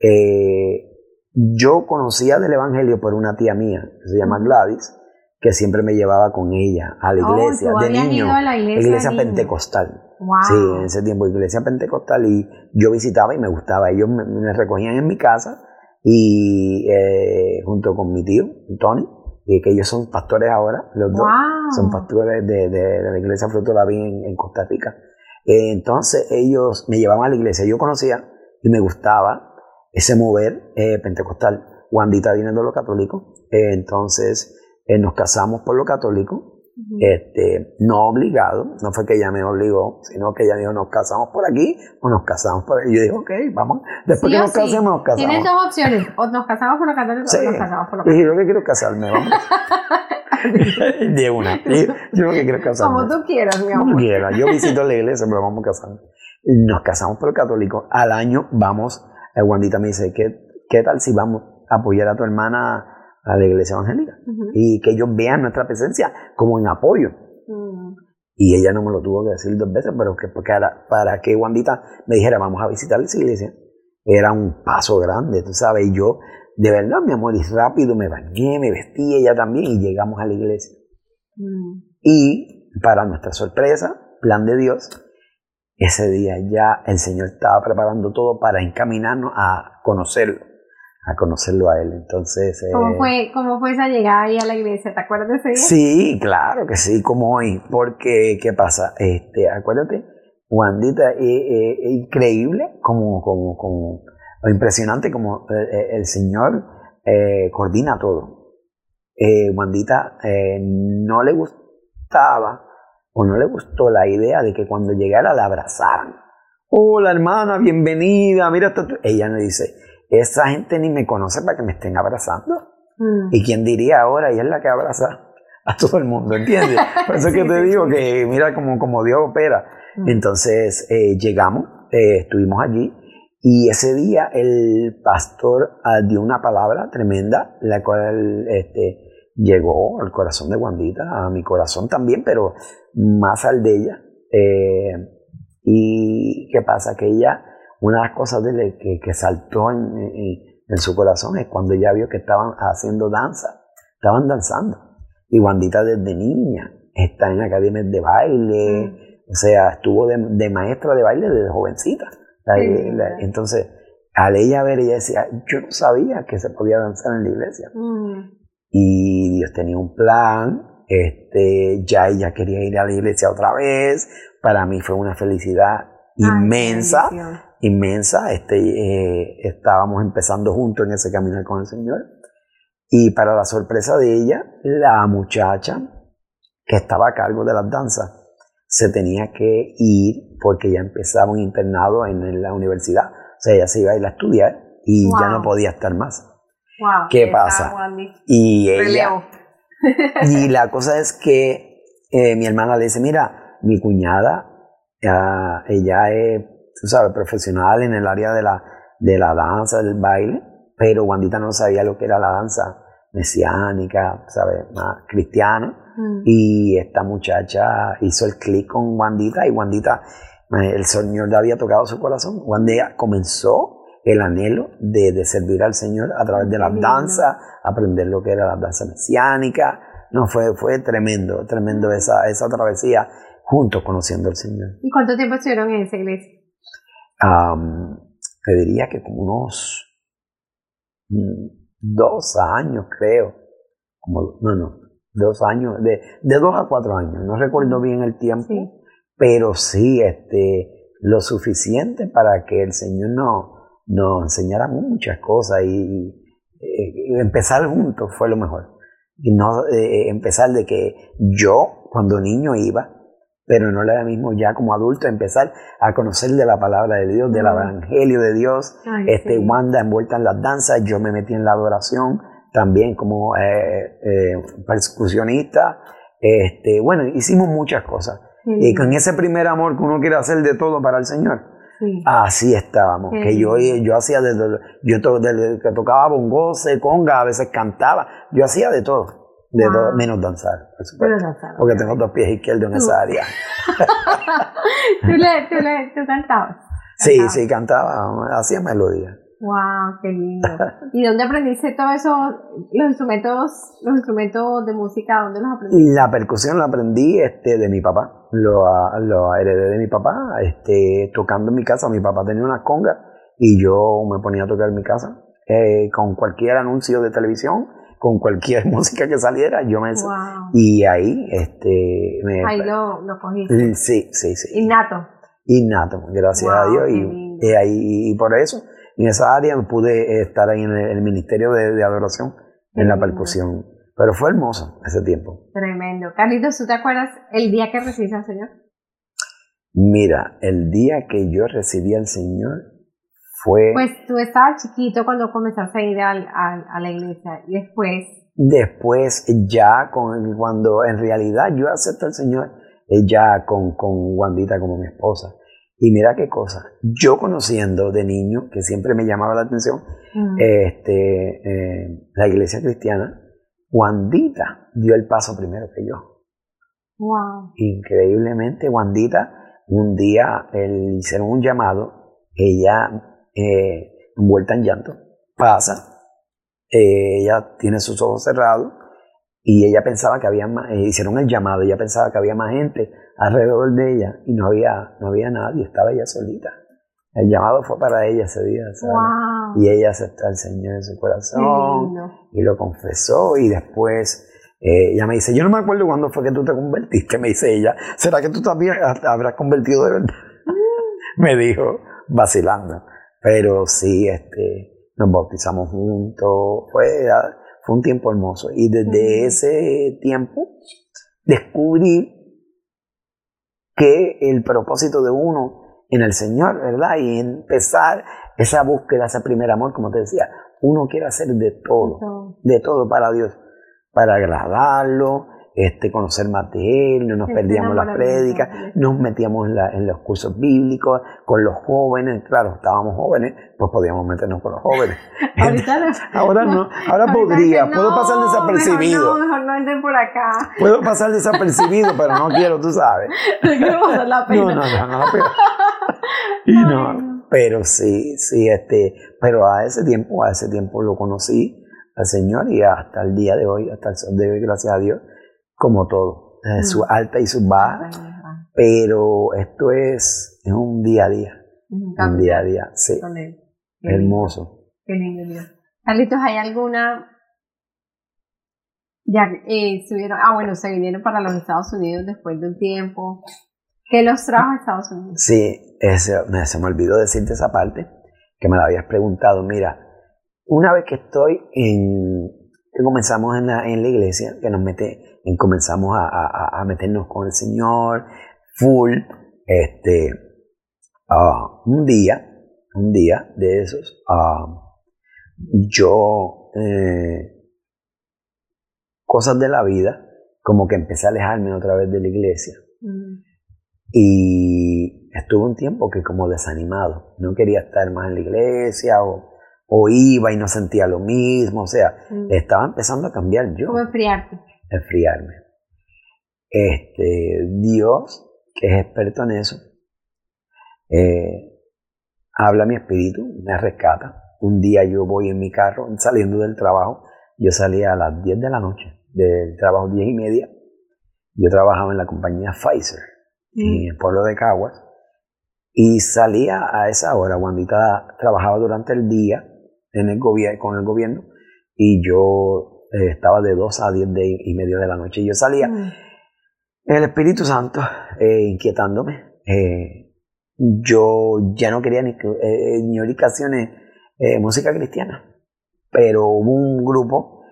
Eh, yo conocía del evangelio por una tía mía, que se llama Gladys, que siempre me llevaba con ella a la iglesia, oh, de niño, ido a la iglesia, iglesia niño. pentecostal. Wow. Sí, en ese tiempo, iglesia pentecostal, y yo visitaba y me gustaba. Ellos me, me recogían en mi casa y eh, junto con mi tío, Tony, y que ellos son pastores ahora, los wow. dos, son pastores de, de, de la iglesia Fruto de la Vida en, en Costa Rica. Eh, entonces ellos me llevaban a la iglesia, yo conocía y me gustaba ese mover eh, pentecostal. Wandita viene de lo católico, eh, entonces eh, nos casamos por lo católico. Uh-huh. Este, no obligado, no fue que ella me obligó, sino que ella dijo, nos casamos por aquí o nos casamos por aquí. Yo dije, ok, vamos, después sí que nos sí. casemos, nos casamos. Tienes dos opciones, o nos casamos por lo católico sí. o nos casamos por lo católico. Yo dije, yo que quiero casarme, vamos. De una. Yo, yo lo que quiero es casarme. Como tú quieras, mi amor. Como quieras. Yo visito la iglesia, pero vamos a casarnos. Y nos casamos por católicos. Al año vamos, eh, Wandita me dice, ¿qué, ¿qué tal si vamos a apoyar a tu hermana a la iglesia evangélica? Uh-huh. Y que ellos vean nuestra presencia como en apoyo. Uh-huh. Y ella no me lo tuvo que decir dos veces, pero que, porque la, para que Wandita me dijera, vamos a visitar esa iglesia, era un paso grande, tú sabes. Y yo, de verdad, mi amor, y rápido me bañé, me vestí, ella también, y llegamos a la iglesia. Mm. Y para nuestra sorpresa, plan de Dios, ese día ya el Señor estaba preparando todo para encaminarnos a conocerlo, a conocerlo a Él. Entonces, ¿Cómo, eh, fue, ¿cómo fue esa llegada ahí a la iglesia? ¿Te acuerdas de ese día? Sí, claro que sí, como hoy, porque, ¿qué pasa? Este, acuérdate, Wandita, es eh, eh, increíble como... como, como lo impresionante como el, el Señor eh, coordina todo. Eh, Wandita eh, no le gustaba o no le gustó la idea de que cuando llegara la abrazaran. Hola hermana, bienvenida, mira esto. Ella me dice, esa gente ni me conoce para que me estén abrazando. Mm. ¿Y quién diría ahora? Ella es la que abraza a todo el mundo, ¿entiendes? Por eso sí, que te digo que mira como, como Dios opera. Mm. Entonces eh, llegamos, eh, estuvimos allí. Y ese día el pastor dio una palabra tremenda, la cual este, llegó al corazón de Wandita, a mi corazón también, pero más al de ella. Eh, y qué pasa, que ella, una de las cosas de la que, que saltó en, en, en su corazón es cuando ella vio que estaban haciendo danza, estaban danzando. Y Wandita desde niña está en academias de baile, mm. o sea, estuvo de, de maestra de baile desde jovencita. La, la, entonces, al ella ver, ella decía, yo no sabía que se podía danzar en la iglesia. Mm. Y Dios tenía un plan, este, ya ella quería ir a la iglesia otra vez. Para mí fue una felicidad inmensa, Ay, inmensa. Este, eh, estábamos empezando juntos en ese caminar con el Señor. Y para la sorpresa de ella, la muchacha que estaba a cargo de las danzas se tenía que ir porque ya empezaba un internado en, en la universidad. O sea, ella se iba a ir a estudiar y wow. ya no podía estar más. Wow, ¿Qué pasa? Y ella... y la cosa es que eh, mi hermana le dice, mira, mi cuñada, uh, ella es, tú sabes, profesional en el área de la, de la danza, del baile, pero Wandita no sabía lo que era la danza mesiánica, ¿sabes? Más cristiana. Mm. Y esta muchacha hizo el clic con Wandita y Wandita, el Señor le había tocado su corazón. Wandita comenzó el anhelo de, de servir al Señor a través de las danzas, aprender lo que era la danza mesiánica. No, fue, fue tremendo, tremendo esa, esa travesía juntos conociendo al Señor. ¿Y cuánto tiempo estuvieron en esa iglesia? Um, te diría que como unos dos años, creo. Como, no, no. Dos años, de, de dos a cuatro años, no recuerdo bien el tiempo, sí. pero sí este, lo suficiente para que el Señor nos no enseñara muchas cosas y, y empezar juntos fue lo mejor. Y no eh, empezar de que yo cuando niño iba, pero no era mismo ya como adulto, empezar a conocer de la palabra de Dios, del mm. evangelio de Dios, Ay, este, sí. Wanda envuelta en las danzas, yo me metí en la adoración, también como eh, eh, persecucionista, este, bueno, hicimos muchas cosas. Sí. Y con ese primer amor que uno quiere hacer de todo para el Señor, sí. así estábamos. Sí. Que yo, yo hacía de todo, yo to, de, que tocaba bongoce, conga, a veces cantaba, yo hacía de todo. De wow. todo, menos danzar, por supuesto, no danzar, porque tengo dos pies izquierdos en esa área. ¿Tú, le, tú, le, ¿Tú cantabas? Sí, cantabas. sí, cantaba, hacía melodía. Wow, qué lindo. ¿Y dónde aprendiste todos esos los instrumentos, los instrumentos de música? ¿Dónde los aprendiste? La percusión la aprendí este, de mi papá, lo, lo heredé de mi papá, este, tocando en mi casa. Mi papá tenía unas congas y yo me ponía a tocar en mi casa eh, con cualquier anuncio de televisión, con cualquier música que saliera, yo me wow. y ahí, este, me, ahí lo, lo cogiste. Sí, sí, sí. Innato. Innato, gracias wow, a Dios y, y ahí y por eso. En esa área pude estar ahí en el ministerio de, de adoración, en la percusión. Pero fue hermoso ese tiempo. Tremendo. Carlitos, ¿tú te acuerdas el día que recibiste al Señor? Mira, el día que yo recibí al Señor fue... Pues tú estabas chiquito cuando comenzaste a ir al, al, a la iglesia y después después ya con, cuando en realidad yo acepto al Señor, ya con, con Wandita como mi esposa. Y mira qué cosa, yo conociendo de niño, que siempre me llamaba la atención, uh-huh. este, eh, la iglesia cristiana, Wandita dio el paso primero que yo. Wow. Increíblemente, Wandita, un día él, hicieron un llamado, ella, eh, envuelta en llanto, pasa, eh, ella tiene sus ojos cerrados, y ella pensaba que había más, eh, hicieron el llamado, ella pensaba que había más gente alrededor de ella y no había, no había nadie, estaba ella solita. El llamado fue para ella ese día, ¿sabes? Wow. Y ella aceptó al Señor en su corazón y lo confesó y después eh, ella me dice, yo no me acuerdo cuándo fue que tú te convertiste, me dice ella, ¿será que tú también habrás convertido de verdad? Me dijo, vacilando. Pero sí, este, nos bautizamos juntos, fue... Fue un tiempo hermoso y desde ese tiempo descubrí que el propósito de uno en el Señor, ¿verdad? Y empezar esa búsqueda, ese primer amor, como te decía, uno quiere hacer de todo, no. de todo para Dios, para agradarlo, este, conocer más de Él, no nos es perdíamos las prédicas, nos metíamos la, en los cursos bíblicos, con los jóvenes, claro, estábamos jóvenes, pues podíamos meternos con los jóvenes. Ahorita no, ahora no, ahora ahorita podría, no, puedo pasar desapercibido. Mejor no, mejor no entren por acá. Puedo pasar desapercibido, pero no quiero, tú sabes. No quiero pasar la pena. No, no, no, no, la pena. Y no, no, pero sí, sí, este, pero a ese tiempo, a ese tiempo lo conocí al Señor y hasta el día de hoy, hasta el sol de hoy, gracias a Dios, como todo, eh, sus altas y sus bajas, uh-huh. pero esto es, es un día a día, uh-huh. un día a día, sí, qué hermoso. Qué lindo Dios. Carlitos, ¿hay alguna, ya eh, subieron, ah bueno, se vinieron para los Estados Unidos después de un tiempo, ¿qué los trajo a Estados Unidos? Sí, ese, me, se me olvidó decirte esa parte, que me la habías preguntado, mira, una vez que estoy en... que comenzamos en la, en la iglesia, que nos mete, en comenzamos a, a, a meternos con el Señor, full, este, uh, un día, un día de esos, uh, yo, eh, cosas de la vida, como que empecé a alejarme otra vez de la iglesia, uh-huh. y estuve un tiempo que como desanimado, no quería estar más en la iglesia, o o iba y no sentía lo mismo, o sea, mm. estaba empezando a cambiar yo. ¿Cómo enfriarte? Enfriarme. Este, Dios, que es experto en eso, eh, habla a mi espíritu, me rescata. Un día yo voy en mi carro, saliendo del trabajo, yo salía a las diez de la noche, del trabajo diez y media, yo trabajaba en la compañía Pfizer, mm. en el pueblo de Caguas, y salía a esa hora. Wandita trabajaba durante el día, en el gobier- con el gobierno, y yo eh, estaba de dos a diez de y media de la noche, y yo salía mm. el Espíritu Santo eh, inquietándome, eh, yo ya no quería ni, eh, ni orientaciones, eh, música cristiana, pero hubo un grupo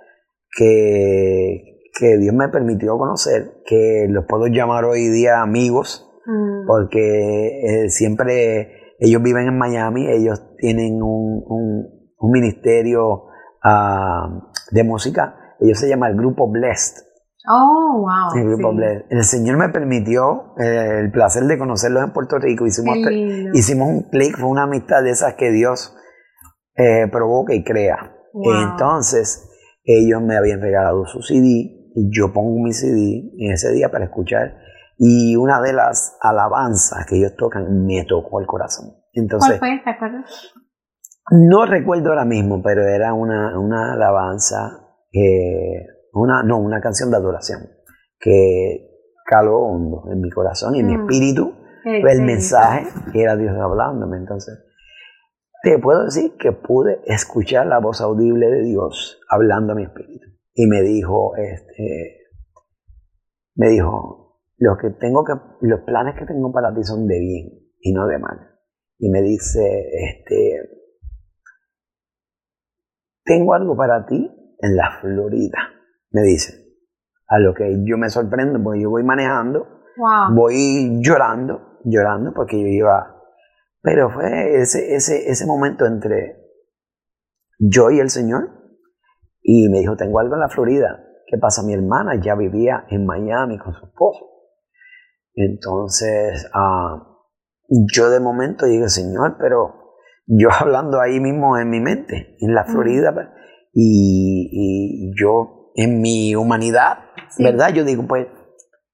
que, que Dios me permitió conocer, que los puedo llamar hoy día amigos, mm. porque eh, siempre ellos viven en Miami, ellos tienen un, un un ministerio uh, de música, ellos se llaman el Grupo Blessed. Oh, wow. El Grupo sí. Blessed. El Señor me permitió eh, el placer de conocerlos en Puerto Rico, hicimos, hicimos un clic, fue una amistad de esas que Dios eh, provoca y crea. Wow. Entonces, ellos me habían regalado su C D, y yo pongo mi C D en ese día para escuchar, y una de las alabanzas que ellos tocan me tocó el corazón. Entonces, ¿cuál fue? ¿Te acuerdas? No recuerdo ahora mismo, pero era una, una alabanza, eh, una, no, una canción de adoración que caló hondo en mi corazón y en mm. mi espíritu. Qué el mensaje que era Dios hablándome. Entonces, te puedo decir que pude escuchar la voz audible de Dios hablando a mi espíritu. Y me dijo, este, me dijo, los, que tengo que, los planes que tengo para ti son de bien y no de mal. Y me dice, este... tengo algo para ti en la Florida, me dice. A lo que yo me sorprendo porque yo voy manejando, wow. voy llorando, llorando porque yo iba... Pero fue ese, ese, ese momento entre yo y el Señor y me dijo, tengo algo en la Florida. ¿Qué pasa? Mi hermana ya vivía en Miami con su esposo. Entonces, uh, yo de momento dije, Señor, pero yo hablando ahí mismo en mi mente, en la Florida, uh-huh. y, y yo en mi humanidad, sí. ¿verdad? Yo digo, pues,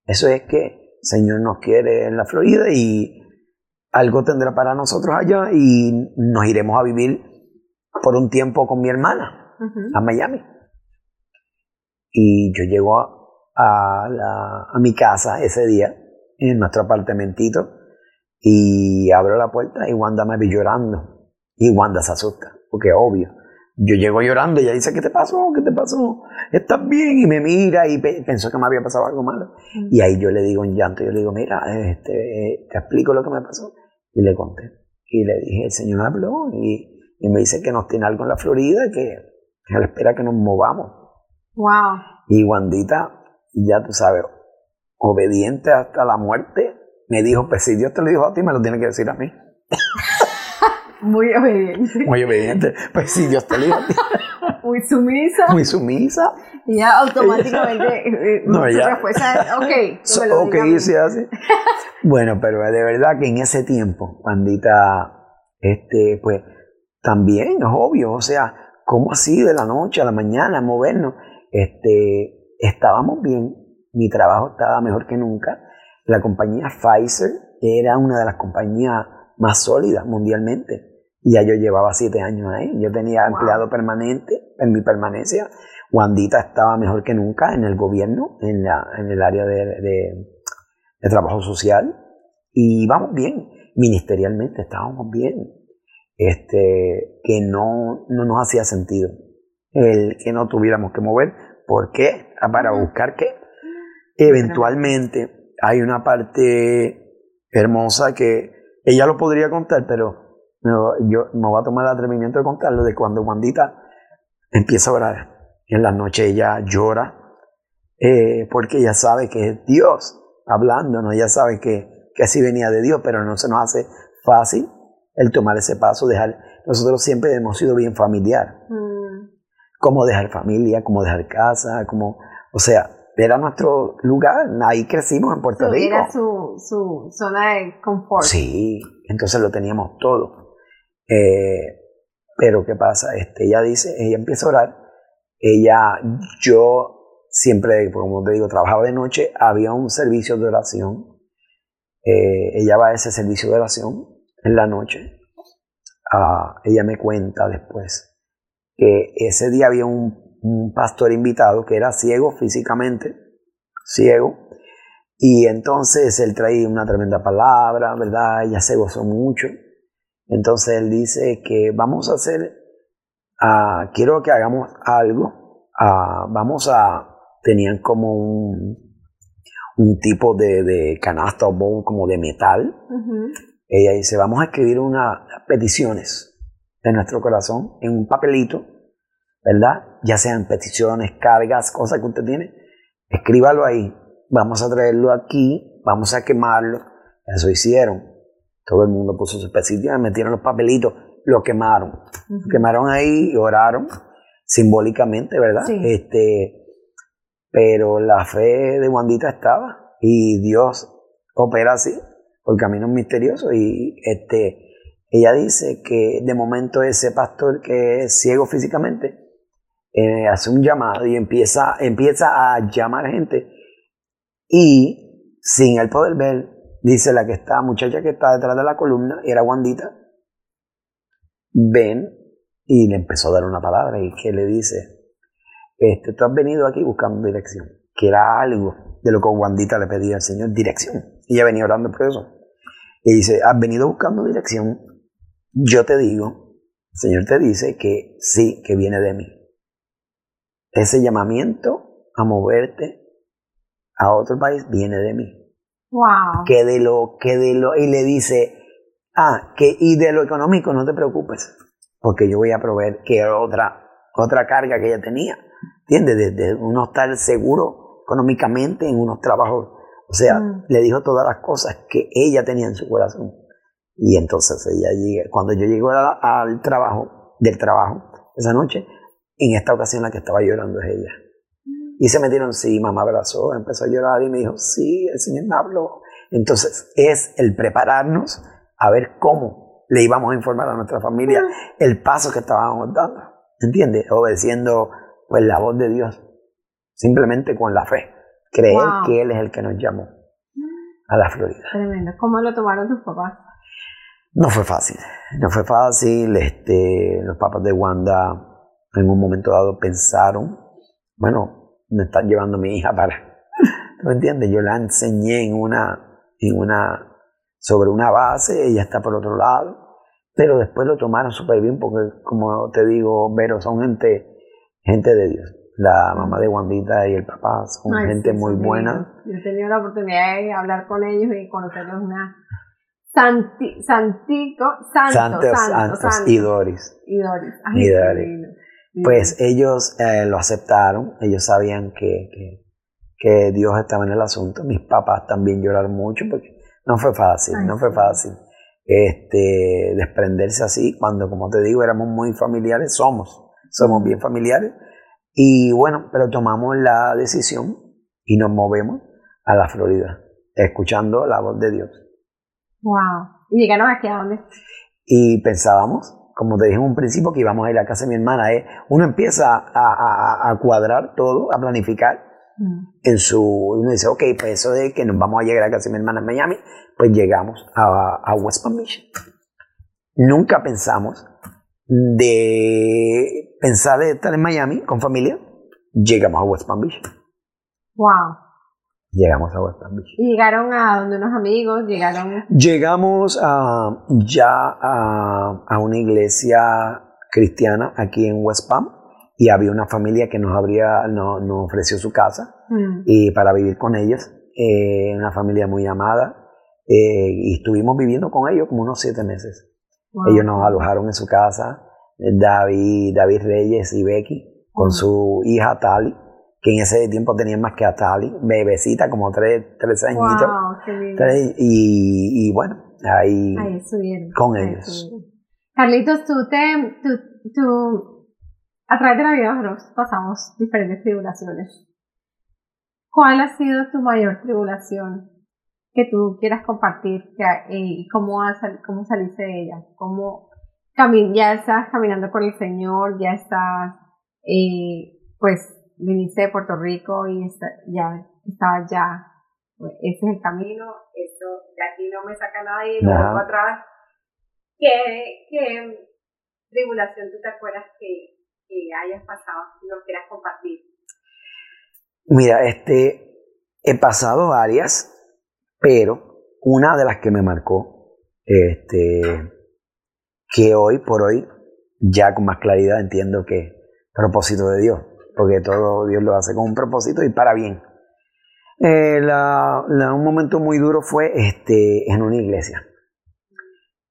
eso es que el Señor nos quiere en la Florida y algo tendrá para nosotros allá y nos iremos a vivir por un tiempo con mi hermana uh-huh. a Miami. Y yo llego a, a, la, a mi casa ese día, en nuestro apartamentito, y abro la puerta y Wanda me ve llorando. Y Wanda se asusta, porque obvio. Yo llego llorando y ella dice, ¿qué te pasó? ¿Qué te pasó? ¿Estás bien? Y me mira y pe- pensó que me había pasado algo malo. Mm. Y ahí yo le digo en llanto, yo le digo, mira, este, te explico lo que me pasó. Y le conté. Y le dije, el Señor habló y, y me dice que nos tiene algo en la Florida, que, que le espera que nos movamos. Wow. Y Wandita, ya tú sabes, obediente hasta la muerte, me dijo, pues si Dios te lo dijo a ti, me lo tiene que decir a mí. Muy obediente. Muy obediente. Pues si Dios te lo dijo a ti. Muy sumisa. Muy sumisa. Y ya automáticamente no, ya. respuesta, ok, so, me lo ok, se hace. Bueno, pero de verdad que en ese tiempo, Wandita, este, pues también es obvio, o sea, ¿cómo así de la noche a la mañana movernos? Este, estábamos bien, mi trabajo estaba mejor que nunca. La compañía Pfizer era una de las compañías más sólidas mundialmente. Y ya yo llevaba siete años ahí. Yo tenía wow. empleado permanente en mi permanencia. Wandita estaba mejor que nunca en el gobierno, en, la, en el área de, de, de trabajo social. Y íbamos bien, ministerialmente estábamos bien. Este, que no, no nos hacía sentido el que no tuviéramos que mover. ¿Por qué? ¿Para buscar qué? Eventualmente hay una parte hermosa que ella lo podría contar, pero no, yo me voy a tomar el atrevimiento de contarlo, de cuando Wandita empieza a orar. En la noche ella llora eh, porque ella sabe que es Dios hablándonos, ella sabe que, que así venía de Dios, pero no se nos hace fácil el tomar ese paso, dejar. Nosotros siempre hemos sido bien familiar. Mm. Cómo dejar familia, cómo dejar casa, cómo, o sea, era nuestro lugar, ahí crecimos en Puerto Rico. Era su, su zona de confort. Sí, entonces lo teníamos todo. Eh, pero ¿qué pasa? Este, ella dice, ella empieza a orar. Ella, yo siempre, como te digo, trabajaba de noche, había un servicio de oración. Eh, ella va a ese servicio de oración en la noche. Ah, ella me cuenta después que ese día había un un pastor invitado que era ciego físicamente, ciego, y entonces él traía una tremenda palabra, ¿verdad? Ella se gozó mucho. Entonces él dice que vamos a hacer, uh, quiero que hagamos algo, uh, vamos a, tenían como un, un tipo de, de canasta o bowl como de metal. Uh-huh. Ella dice, vamos a escribir unas peticiones de nuestro corazón en un papelito, ¿verdad? Ya sean peticiones, cargas, cosas que usted tiene, escríbalo ahí, vamos a traerlo aquí, vamos a quemarlo. Eso hicieron, todo el mundo puso sus peticiones, metieron los papelitos, lo quemaron, uh-huh. lo quemaron ahí y oraron simbólicamente, ¿verdad? Sí. Este, pero la fe de Wandita estaba y Dios opera así, por caminos misteriosos. Y este, ella dice que de momento ese pastor que es ciego físicamente, Eh, hace un llamado y empieza, empieza a llamar gente, y sin él poder ver, dice la que está, muchacha que está detrás de la columna, era Wandita, ven, y le empezó a dar una palabra, y que le dice, este, tú has venido aquí buscando dirección, que era algo de lo que Wandita le pedía al Señor, dirección, y ella venía orando por eso, y dice, has venido buscando dirección, yo te digo, el Señor te dice que sí, que viene de mí, ese llamamiento a moverte a otro país viene de mí. Wow. Que de lo, que de lo, y le dice, ah, que y de lo económico no te preocupes, porque yo voy a proveer que otra, otra carga que ella tenía, ¿entiendes? Desde uno estar seguro económicamente en unos trabajos, o sea, mm. le dijo todas las cosas que ella tenía en su corazón. Y entonces ella llega, cuando yo llego a, al trabajo, del trabajo, esa noche, Y en esta ocasión la que estaba llorando es ella. Y se metieron, sí, mamá abrazó, empezó a llorar y me dijo, sí, el Señor me habló. Entonces es el prepararnos a ver cómo le íbamos a informar a nuestra familia el paso que estábamos dando, ¿entiendes? Obedeciendo pues la voz de Dios, simplemente con la fe, creer wow. que Él es el que nos llamó a la Florida. Tremendo. ¿Cómo lo tomaron tus papás? No fue fácil, no fue fácil. Este, los papás de Wanda en un momento dado pensaron, bueno, me están llevando a mi hija para, ¿tú me entiendes? Yo la enseñé en una, en una, sobre una base, ella está por otro lado, pero después lo tomaron súper bien porque, como te digo, Vero, son gente, gente de Dios. La mamá de Wandita y el papá son Ay, gente sí, muy sí, buena. Yo he tenido la oportunidad de hablar con ellos y conocerlos una Santi, Santito, Santos, Santos, Santos, Santos, Santos y Doris. Y Doris. Ay, y Doris. Pues ellos eh, lo aceptaron, ellos sabían que, que, que Dios estaba en el asunto. Mis papás también lloraron mucho porque no fue fácil, Ay, no fue fácil este, desprenderse así cuando, como te digo, éramos muy familiares, somos, somos bien familiares. Y bueno, pero tomamos la decisión y nos movemos a la Florida, escuchando la voz de Dios. Wow. ¿Y llegaron aquí a dónde? Y pensábamos, como te dije en un principio, que íbamos a ir a casa de mi hermana. ¿eh? Uno empieza a, a, a cuadrar todo, a planificar. Mm. En su, uno dice, ok, pues eso de que nos vamos a llegar a casa de mi hermana en Miami, pues llegamos a, a West Palm Beach. Nunca pensamos de pensar de estar en Miami con familia. Llegamos a West Palm Beach. Wow. Llegamos a West Palm Beach. ¿Y llegaron a donde unos amigos? Llegaron. Llegamos a, ya a, a una iglesia cristiana aquí en West Palm y había una familia que nos, habría, no, nos ofreció su casa mm. y para vivir con ellos. Eh, una familia muy amada eh, y estuvimos viviendo con ellos como unos siete meses. Wow. Ellos nos alojaron en su casa, David, David Reyes y Becky, con mm. su hija Tali, que en ese tiempo tenían más que a Tali, bebecita, como tres, tres añitos. Wow, qué lindo. Tres, y, y bueno, ahí, ahí subieron, con ahí ellos. Subieron. Carlitos, tú te, tú, tú, a través de la vida nosotros pasamos diferentes tribulaciones. ¿Cuál ha sido tu mayor tribulación que tú quieras compartir? ¿Y cómo, cómo saliste de ella? ¿Cómo cami- ya estás caminando con el Señor? ¿Ya estás, eh, pues, viniste de Puerto Rico y está, ya estaba ya, ese es el camino, esto de aquí no me saca nadie, no vuelvo atrás? ¿Qué, qué tribulación tú te acuerdas que, que hayas pasado y nos quieras compartir? Mira, este, he pasado varias, pero una de las que me marcó, este, que hoy por hoy, ya con más claridad entiendo que es propósito de Dios. Porque todo Dios lo hace con un propósito y para bien. Eh, la, la, un momento muy duro fue este, en una iglesia.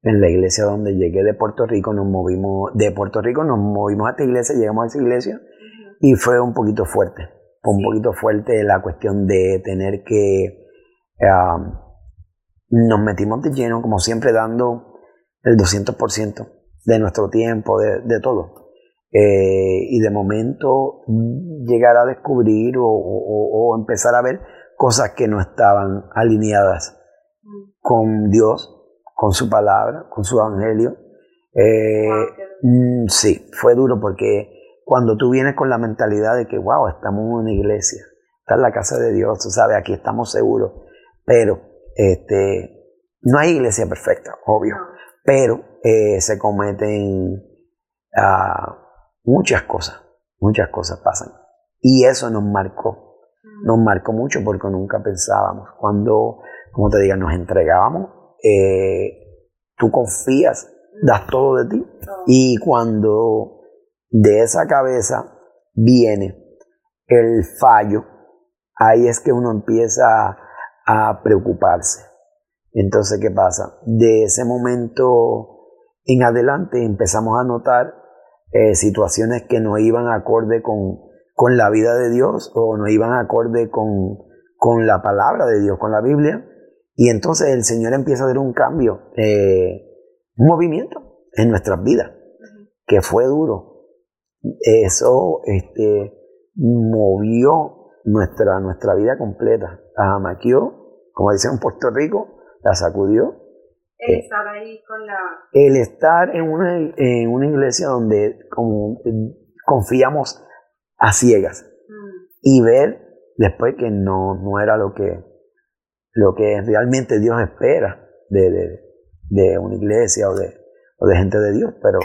En la iglesia donde llegué de Puerto Rico, nos movimos, de Puerto Rico nos movimos a esta iglesia, llegamos a esa iglesia uh-huh. y fue un poquito fuerte. Fue un sí. poquito fuerte la cuestión de tener que... Um, nos metimos de lleno, como siempre, dando el doscientos por ciento de nuestro tiempo, de, de todo. Eh, y de momento llegar a descubrir o, o, o empezar a ver cosas que no estaban alineadas con Dios, con su palabra, con su evangelio. Eh, wow, sí, fue duro porque cuando tú vienes con la mentalidad de que, wow, estamos en una iglesia, está en la casa de Dios, tú sabes, aquí estamos seguros, pero este, no hay iglesia perfecta, obvio, no. pero eh, se cometen... Uh, Muchas cosas, muchas cosas pasan. Y eso nos marcó, nos marcó mucho porque nunca pensábamos. Cuando, como te digo, nos entregábamos, eh, tú confías, das todo de ti. Y cuando de esa cabeza viene el fallo, ahí es que uno empieza a preocuparse. Entonces, ¿qué pasa? De ese momento en adelante empezamos a notar Eh, situaciones que no iban acorde con, con la vida de Dios o no iban acorde con, con la palabra de Dios, con la Biblia. Y entonces el Señor empieza a hacer un cambio, eh, un movimiento en nuestras vidas, que fue duro. eso este, movió nuestra, nuestra vida completa. La maquió, como dicen en Puerto Rico, la sacudió. El estar ahí con la... El estar en una, en una iglesia donde como, confiamos a ciegas mm. y ver después que no, no era lo que, lo que realmente Dios espera de, de, de una iglesia o de, o de gente de Dios. Pero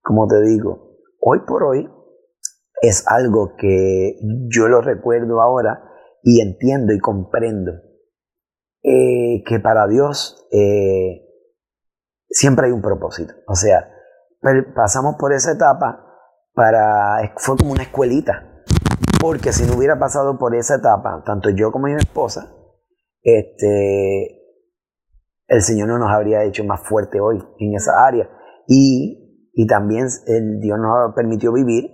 como te digo, hoy por hoy es algo que yo lo recuerdo ahora y entiendo y comprendo. Eh, que para Dios eh, siempre hay un propósito. O sea, pasamos por esa etapa para fue como una escuelita, porque si no hubiera pasado por esa etapa, tanto yo como mi esposa, este, el Señor no nos habría hecho más fuerte hoy en esa área. Y, y también el Dios nos permitió vivir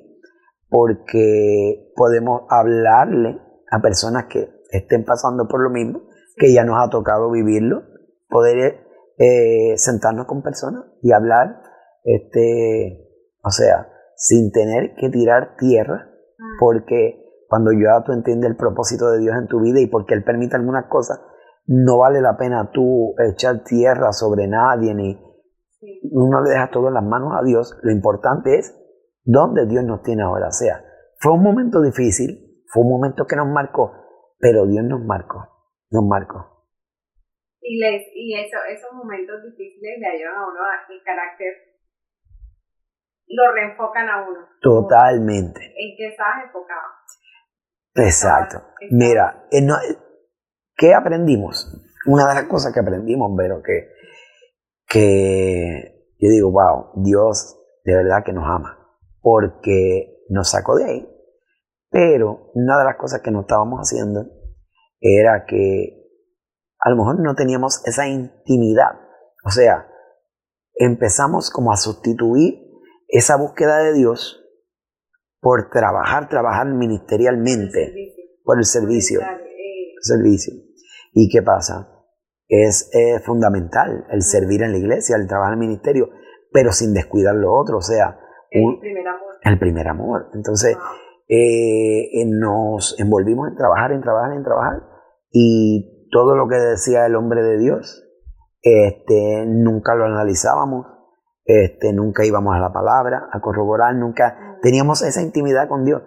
porque podemos hablarle a personas que estén pasando por lo mismo, que ya nos ha tocado vivirlo, poder eh, sentarnos con personas y hablar, este, o sea, sin tener que tirar tierra, mm. porque cuando ya tú entiendes el propósito de Dios en tu vida y porque Él permite algunas cosas, no vale la pena tú echar tierra sobre nadie, ni sí. uno le deja todo en las manos a Dios. Lo importante es dónde Dios nos tiene ahora. O sea, fue un momento difícil, fue un momento que nos marcó, pero Dios nos marcó. Don Marco. Y, les, y eso, esos momentos difíciles le ayudan a uno a el carácter, lo reenfocan a uno. Totalmente. ¿En qué estabas enfocado? Exacto. Estabas, estabas. Mira, eh, no, eh, ¿qué aprendimos? Una de las cosas que aprendimos, pero que, que yo digo, wow, Dios de verdad que nos ama, porque nos sacó de ahí, pero una de las cosas que no estábamos haciendo era que a lo mejor no teníamos esa intimidad. O sea, empezamos como a sustituir esa búsqueda de Dios por trabajar, trabajar ministerialmente, por el servicio. Por el servicio. El servicio. ¿Y qué pasa? Es, es fundamental el servir en la iglesia, el trabajar en el ministerio, pero sin descuidar lo otro. O sea, un, el primer amor. El primer amor. Entonces, wow. Eh, eh, nos envolvimos en trabajar, en trabajar, en trabajar y todo lo que decía el hombre de Dios, este, nunca lo analizábamos, este, nunca íbamos a la palabra a corroborar, nunca teníamos esa intimidad con Dios.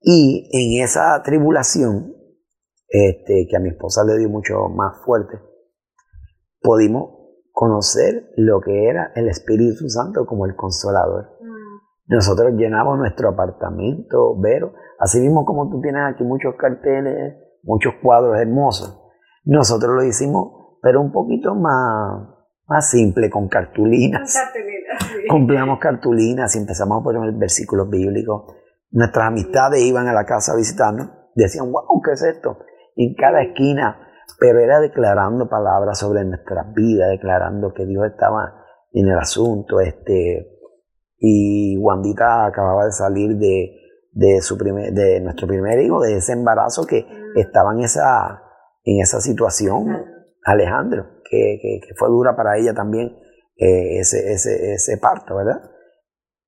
Y en esa tribulación, este, que a mi esposa le dio mucho más fuerte, pudimos conocer lo que era el Espíritu Santo como el Consolador. Nosotros llenamos nuestro apartamento, Vero, así mismo como tú tienes aquí muchos carteles, muchos cuadros hermosos. Nosotros lo hicimos, pero un poquito más, más simple, con cartulinas. Cartulinas, sí. Compramos cartulinas y empezamos a poner versículos bíblicos. Nuestras amistades iban a la casa a visitarnos, decían, wow, ¿qué es esto? En cada esquina, pero era declarando palabras sobre nuestras vidas, declarando que Dios estaba en el asunto, este... Y Wandita acababa de salir de, de, su primer, de nuestro primer hijo, de ese embarazo que mm. estaba en esa, en esa situación, Alejandro, Alejandro que, que, que fue dura para ella también eh, ese, ese, ese parto, ¿verdad?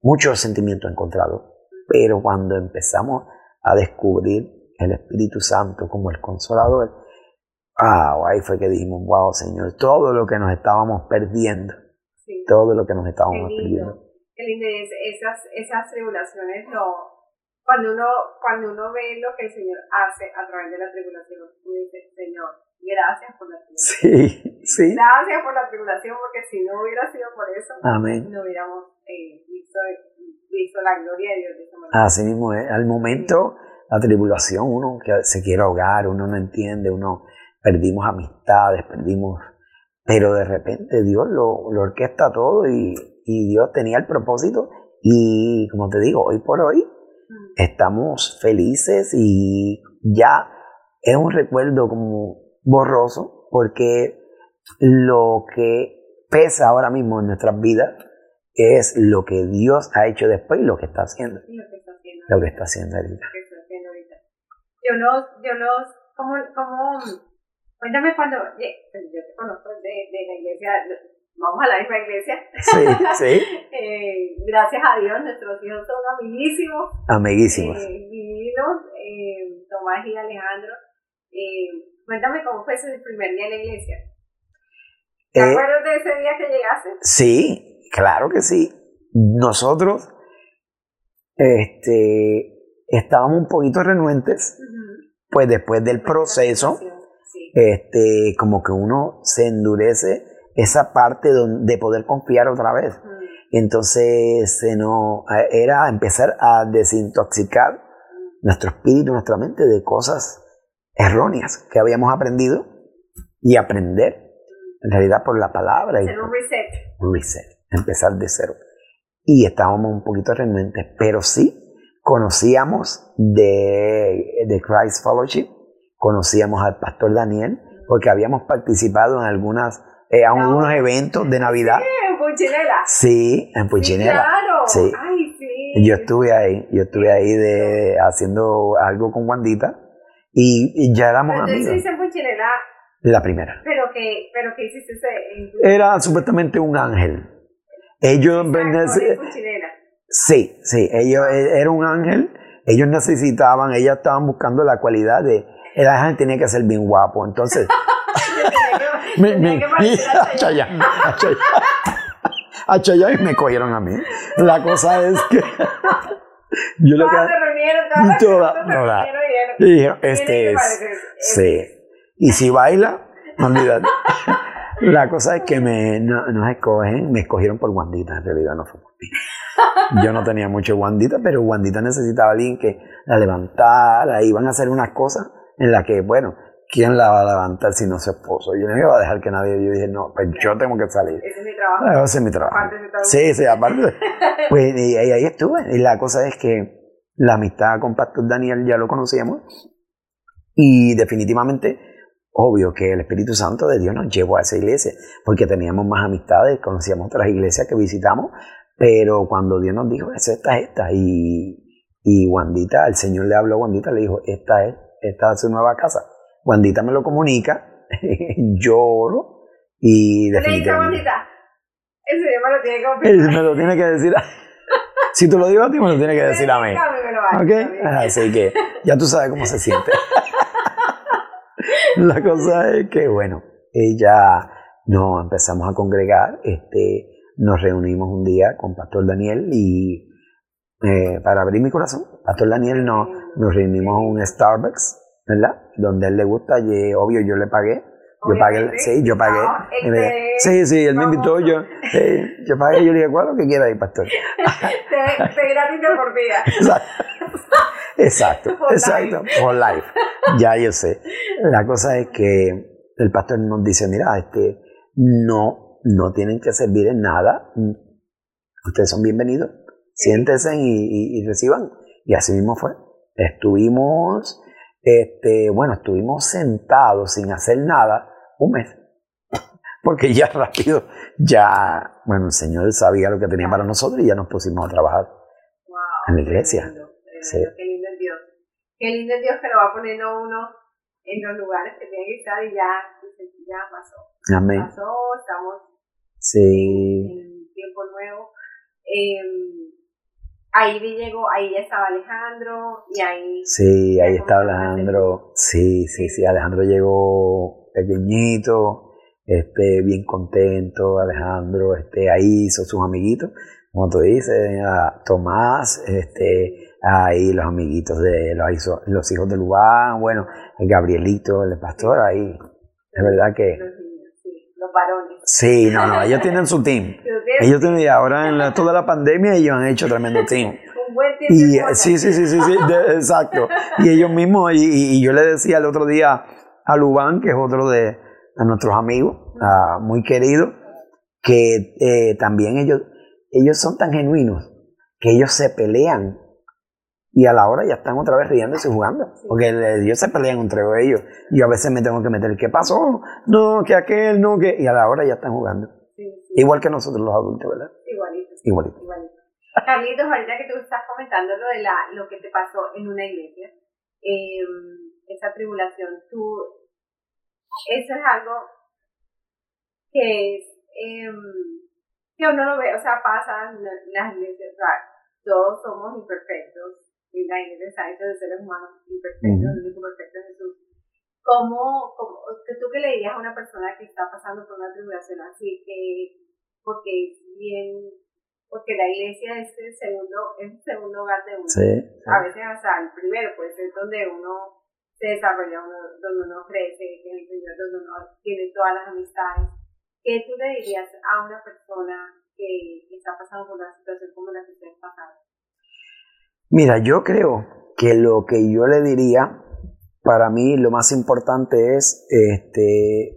Muchos sentimientos encontrados, pero cuando empezamos a descubrir el Espíritu Santo como el Consolador, wow, ahí fue que dijimos, wow, Señor, todo lo que nos estábamos perdiendo, sí. todo lo que nos estábamos perdiendo. Esas, esas tribulaciones, lo, cuando, uno, cuando uno ve lo que el Señor hace a través de la tribulación, tú dices, Señor, gracias por la tribulación. Sí, sí. Gracias por la tribulación, porque si no hubiera sido por eso, amén. No hubiéramos eh, visto, visto la gloria de Dios de esa manera. Así mismo es. Al momento, sí. la tribulación, uno que se quiere ahogar, uno no entiende, uno perdimos amistades, perdimos... Pero de repente Dios lo, lo orquesta todo y... Y Dios tenía el propósito y, como te digo, hoy por hoy estamos felices y ya es un recuerdo como borroso porque lo que pesa ahora mismo en nuestras vidas es lo que Dios ha hecho después y lo que está haciendo. Y lo que está haciendo. Lo que está haciendo ahorita. Lo que está haciendo ahorita. Yo los, yo los, como, como, cuéntame cuando, yo te conozco de, de la iglesia... Vamos a la misma iglesia. Sí, sí. eh, gracias a Dios, nuestros hijos son amiguísimos. Amiguísimos. Eh, divinos, eh, Tomás y Alejandro. Eh, cuéntame cómo fue ese primer día en la iglesia. ¿Te eh, acuerdas de ese día que llegaste? Sí, claro que sí. Nosotros este, estábamos un poquito renuentes, uh-huh. pues después del proceso, sí. este, como que uno se endurece esa parte de poder confiar otra vez. Uh-huh. Entonces se nos, era empezar a desintoxicar uh-huh. nuestro espíritu, nuestra mente de cosas erróneas que habíamos aprendido y aprender uh-huh. en realidad por la palabra. Hacer un reset. Un reset, empezar de cero. Y estábamos un poquito renuentes, pero sí conocíamos de, de Christ Fellowship, conocíamos al Pastor Daniel, porque habíamos participado en algunas eh, no. algunos eventos de Navidad. Sí, en Puchinela. Sí, en Puchinela. Sí, claro. Sí. Ay, sí. Yo estuve ahí, yo estuve ahí de, haciendo algo con Wandita y, y ya éramos pero amigos. ¿Entonces en Puchinela? La primera. ¿Pero qué, pero qué hiciste ese? Era supuestamente un ángel. Ellos exacto, sí, sí, ellos era un ángel, ellos necesitaban, ellas estaban buscando la cualidad de el ángel tenía que ser bien guapo, entonces me, me, a Chayanne, a Chayanne, a Chayanne me cogieron a mí. La cosa es que yo lo que reunieron toda, toda, dijeron, este es, sí, y si baila, no olvides. La cosa es que me, no, nos escogen, me escogieron por Wandita, en realidad no fue por mí. Yo no tenía mucho Wandita, pero Wandita necesitaba a alguien que la levantara, iban a hacer unas cosas en las que, bueno, ¿quién la va a levantar si no su esposo? Yo no iba a dejar que nadie, yo dije, no, pues yo tengo que salir. Ese es mi trabajo. Ah, ese es mi trabajo. Aparte de todo. Sí, sí, aparte. De, pues y, y ahí estuve, y la cosa es que la amistad con Pastor Daniel ya lo conocíamos, y definitivamente... Obvio que el Espíritu Santo de Dios nos llevó a esa iglesia, porque teníamos más amistades, conocíamos otras iglesias que visitamos, pero cuando Dios nos dijo, esta es esta, esta, y, y Wandita, el Señor le habló a Wandita, le dijo, esta es, esta es su nueva casa. Wandita me lo comunica, lloro, y definitivamente... ¿Le dice Wandita? El Señor me lo tiene que confirmar. Me lo tiene que decir a... Si tú lo digo a ti, me lo tiene que decir a mí. ¿Okay? Así que ya tú sabes cómo se siente. La cosa es que, bueno, ella nos empezamos a congregar, este, nos reunimos un día con Pastor Daniel y eh, para abrir mi corazón, Pastor Daniel no, nos reunimos en un Starbucks, ¿verdad? Donde a él le gusta, y, obvio yo le pagué, yo pagué, sí, yo pagué, no, este, sí, sí, él me invitó, no. yo, eh, yo pagué, yo le dije, ¿cuál es lo que quiera ahí, Pastor? Te gratis por vida. Exacto, for exacto, life. For life, ya yo sé. La cosa es que el pastor nos dice, mira, este, no, no tienen que servir en nada, ustedes son bienvenidos, siéntense y, y, y reciban. Y así mismo fue, estuvimos, este, bueno, estuvimos sentados sin hacer nada un mes, porque ya rápido, ya, bueno, el Señor sabía lo que tenía para nosotros y ya nos pusimos a trabajar wow, en la iglesia. Sí. Qué lindo es Dios, qué lindo es Dios que lo va poniendo uno en los lugares que tiene que estar y ya, ya pasó. Amén. Pasó, estamos sí. en, en tiempo nuevo. Eh, ahí llegó, ahí ya estaba Alejandro y ahí. Sí, ahí estaba Alejandro. Sí, sí, sí, Alejandro llegó pequeñito, este, bien contento. Alejandro, este, ahí hizo sus amiguitos, como tú dices, a Tomás, este. Ahí los amiguitos de los, los hijos de Lubán, bueno, el Gabrielito, el pastor, ahí, es verdad que... Los niños, sí, los varones. Sí, no, no, ellos tienen su team. Ellos tienen, ahora en la, toda la pandemia ellos han hecho tremendo team. Un buen team. Y, de sí, sí, sí, sí, sí de, exacto. Y ellos mismos, y, y yo le decía el otro día a Lubán, que es otro de, de nuestros amigos, a, muy querido, que eh, también ellos, ellos son tan genuinos que ellos se pelean. Y a la hora ya están otra vez riéndose y jugando. Porque ellos se pelean entre ellos. Y yo a veces me tengo que meter, ¿qué pasó? No, que aquel, no, que... Y a la hora ya están jugando. Sí, sí. Igual que nosotros los adultos, ¿verdad? Igualito. Igualito. Igualito. Carlitos, ahorita que tú estás comentando lo de la, lo que te pasó en una iglesia, eh, esa tribulación, tú... Eso es algo que es... Eh, que uno lo ve, o sea, pasan las iglesias, o sea, todos somos imperfectos, y la iglesia está hecha de seres humanos imperfectos, el único perfecto es Jesús. ¿Cómo, cómo, tú qué le dirías a una persona que está pasando por una tribulación así, que, porque bien, porque la iglesia es el segundo, es el segundo hogar de uno, sí, sí. a veces hasta el primero, pues es donde uno se desarrolla, uno, donde uno crece, es el primero donde uno tiene todas las amistades? ¿Qué tú le dirías a una persona que está pasando por una situación como la que ustedes pasaron? Mira, yo creo que lo que yo le diría, para mí lo más importante es este,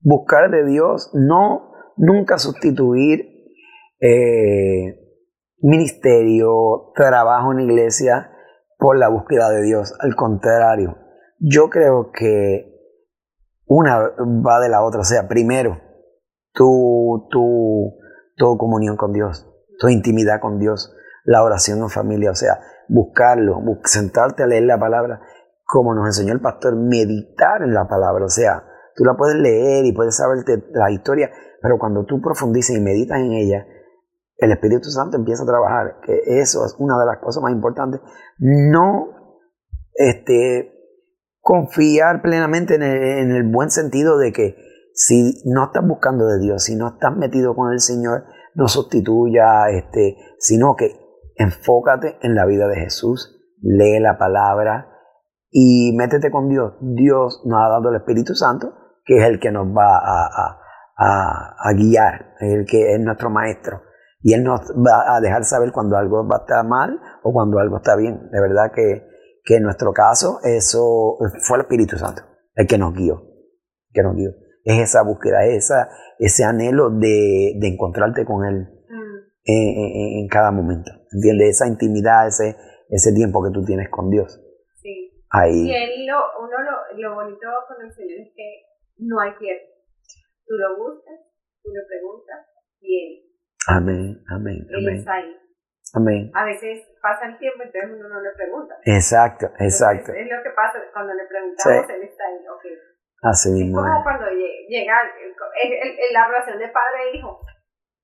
buscar de Dios, no nunca sustituir eh, ministerio, trabajo en iglesia por la búsqueda de Dios. Al contrario, yo creo que una va de la otra, o sea, primero tu, tu, tu comunión con Dios, tu intimidad con Dios, la oración en familia, o sea, buscarlo, sentarte a leer la palabra, como nos enseñó el pastor, meditar en la palabra, o sea, tú la puedes leer y puedes saberte la historia, pero cuando tú profundizas y meditas en ella, el Espíritu Santo empieza a trabajar, que eso es una de las cosas más importantes. No este, confiar plenamente en el, en el buen sentido de que si no estás buscando de Dios, si no estás metido con el Señor, no sustituya, este, sino que enfócate en la vida de Jesús, lee la palabra y métete con Dios. Dios nos ha dado el Espíritu Santo, que es el que nos va a, a, a, a guiar, el que es nuestro maestro. Y Él nos va a dejar saber cuando algo va a estar mal o cuando algo está bien. De verdad que, que en nuestro caso eso fue el Espíritu Santo, el que nos guió. El que nos guió. Es esa búsqueda, es esa, ese anhelo de, de encontrarte con Él en, en, en cada momento. ¿Entiendes? Esa intimidad, ese, ese tiempo que tú tienes con Dios. Sí. Ahí. Y él lo, uno lo, lo bonito con el Señor es que no hay tiempo. Tú lo buscas, tú lo preguntas y Él. Amén, amén, él amén. Está ahí. Amén. A veces pasa el tiempo, entonces uno no le pregunta. Exacto, exacto. Entonces, es lo que pasa cuando le preguntamos, sí. Él está ahí, ok. Así es mismo. Como es. Cuando llega el, el, el, la relación de padre e hijo.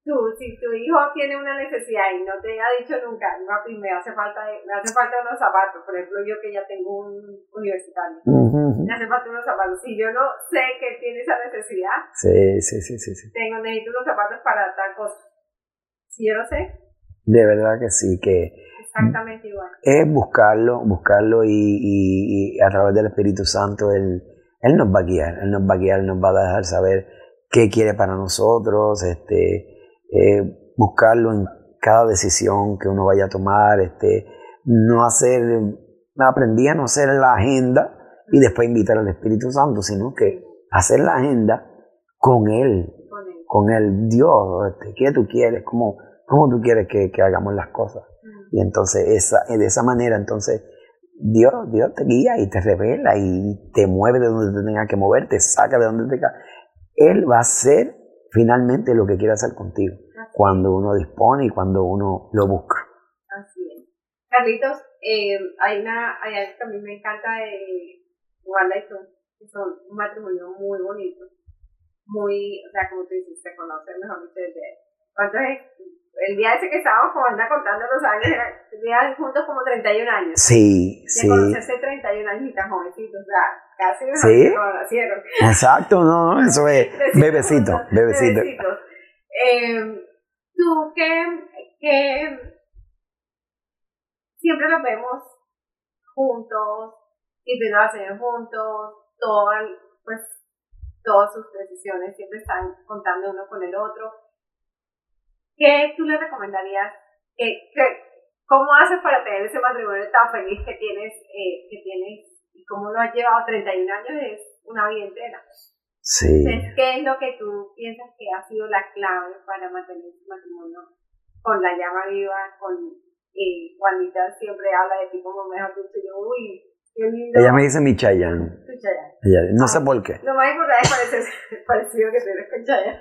Tú, si tu hijo tiene una necesidad y no te ha dicho nunca, papi, me hace falta, me hace falta unos zapatos, por ejemplo, yo que ya tengo un universitario, uh-huh. me hace falta unos zapatos. Si yo no sé que tiene esa necesidad, sí, sí, sí, sí, sí. Tengo, necesito unos zapatos para tal cosa. Si yo lo sé. De verdad que sí, que exactamente igual. Es buscarlo, buscarlo y, y, y a través del Espíritu Santo, él, él nos va a guiar, él nos va a guiar, nos va a dejar saber qué quiere para nosotros, este, eh, buscarlo en cada decisión que uno vaya a tomar, este, no hacer, aprendí a no hacer la agenda y después invitar al Espíritu Santo, sino que hacer la agenda con él, con él, con él Dios, este, ¿qué tú quieres? ¿Cómo, cómo tú quieres que, que hagamos las cosas? Uh-huh. Y entonces esa, de esa manera, entonces Dios, Dios te guía y te revela y te mueve de donde te tenga que mover, te saca de donde te tenga. Él va a hacer finalmente lo que quiere hacer contigo, así cuando uno dispone y cuando uno lo busca. Así es. Carlitos, eh, hay una, hay algo que a mí me encanta de Wanda y tú, que son un matrimonio muy bonito, muy, o sea, como tú dices, se conocen mejor ustedes. Entonces, el día ese que estábamos con Wanda contando los años, era juntos como treinta y un años. Sí, de sí. De conocerse treinta y un años y tan jovencitos, o sea, casi mejor ¿sí? que lo nacieron. Exacto, no, no, eso es bebecito, bebecito. Bebecitos. Eh, tú que, que siempre los vemos juntos, y primero al Señor juntos, todo, pues, todas sus decisiones siempre están contando uno con el otro. ¿Qué tú le recomendarías? ¿Qué, qué, ¿Cómo haces para tener ese matrimonio tan feliz que tienes, eh, que tienes? Como lo has llevado treinta y un años, es una vida entera. Sí. Entonces, ¿qué es lo que tú piensas que ha sido la clave para mantener tu matrimonio con la llama viva? Con eh, Juanita siempre habla de ti como mejor tú, y yo, uy, qué lindo. Ella me dice mi Chayanne. Tu Chayanne. Ella, no ah, sé por qué. Lo más importante es parecido que tienes con Chayanne.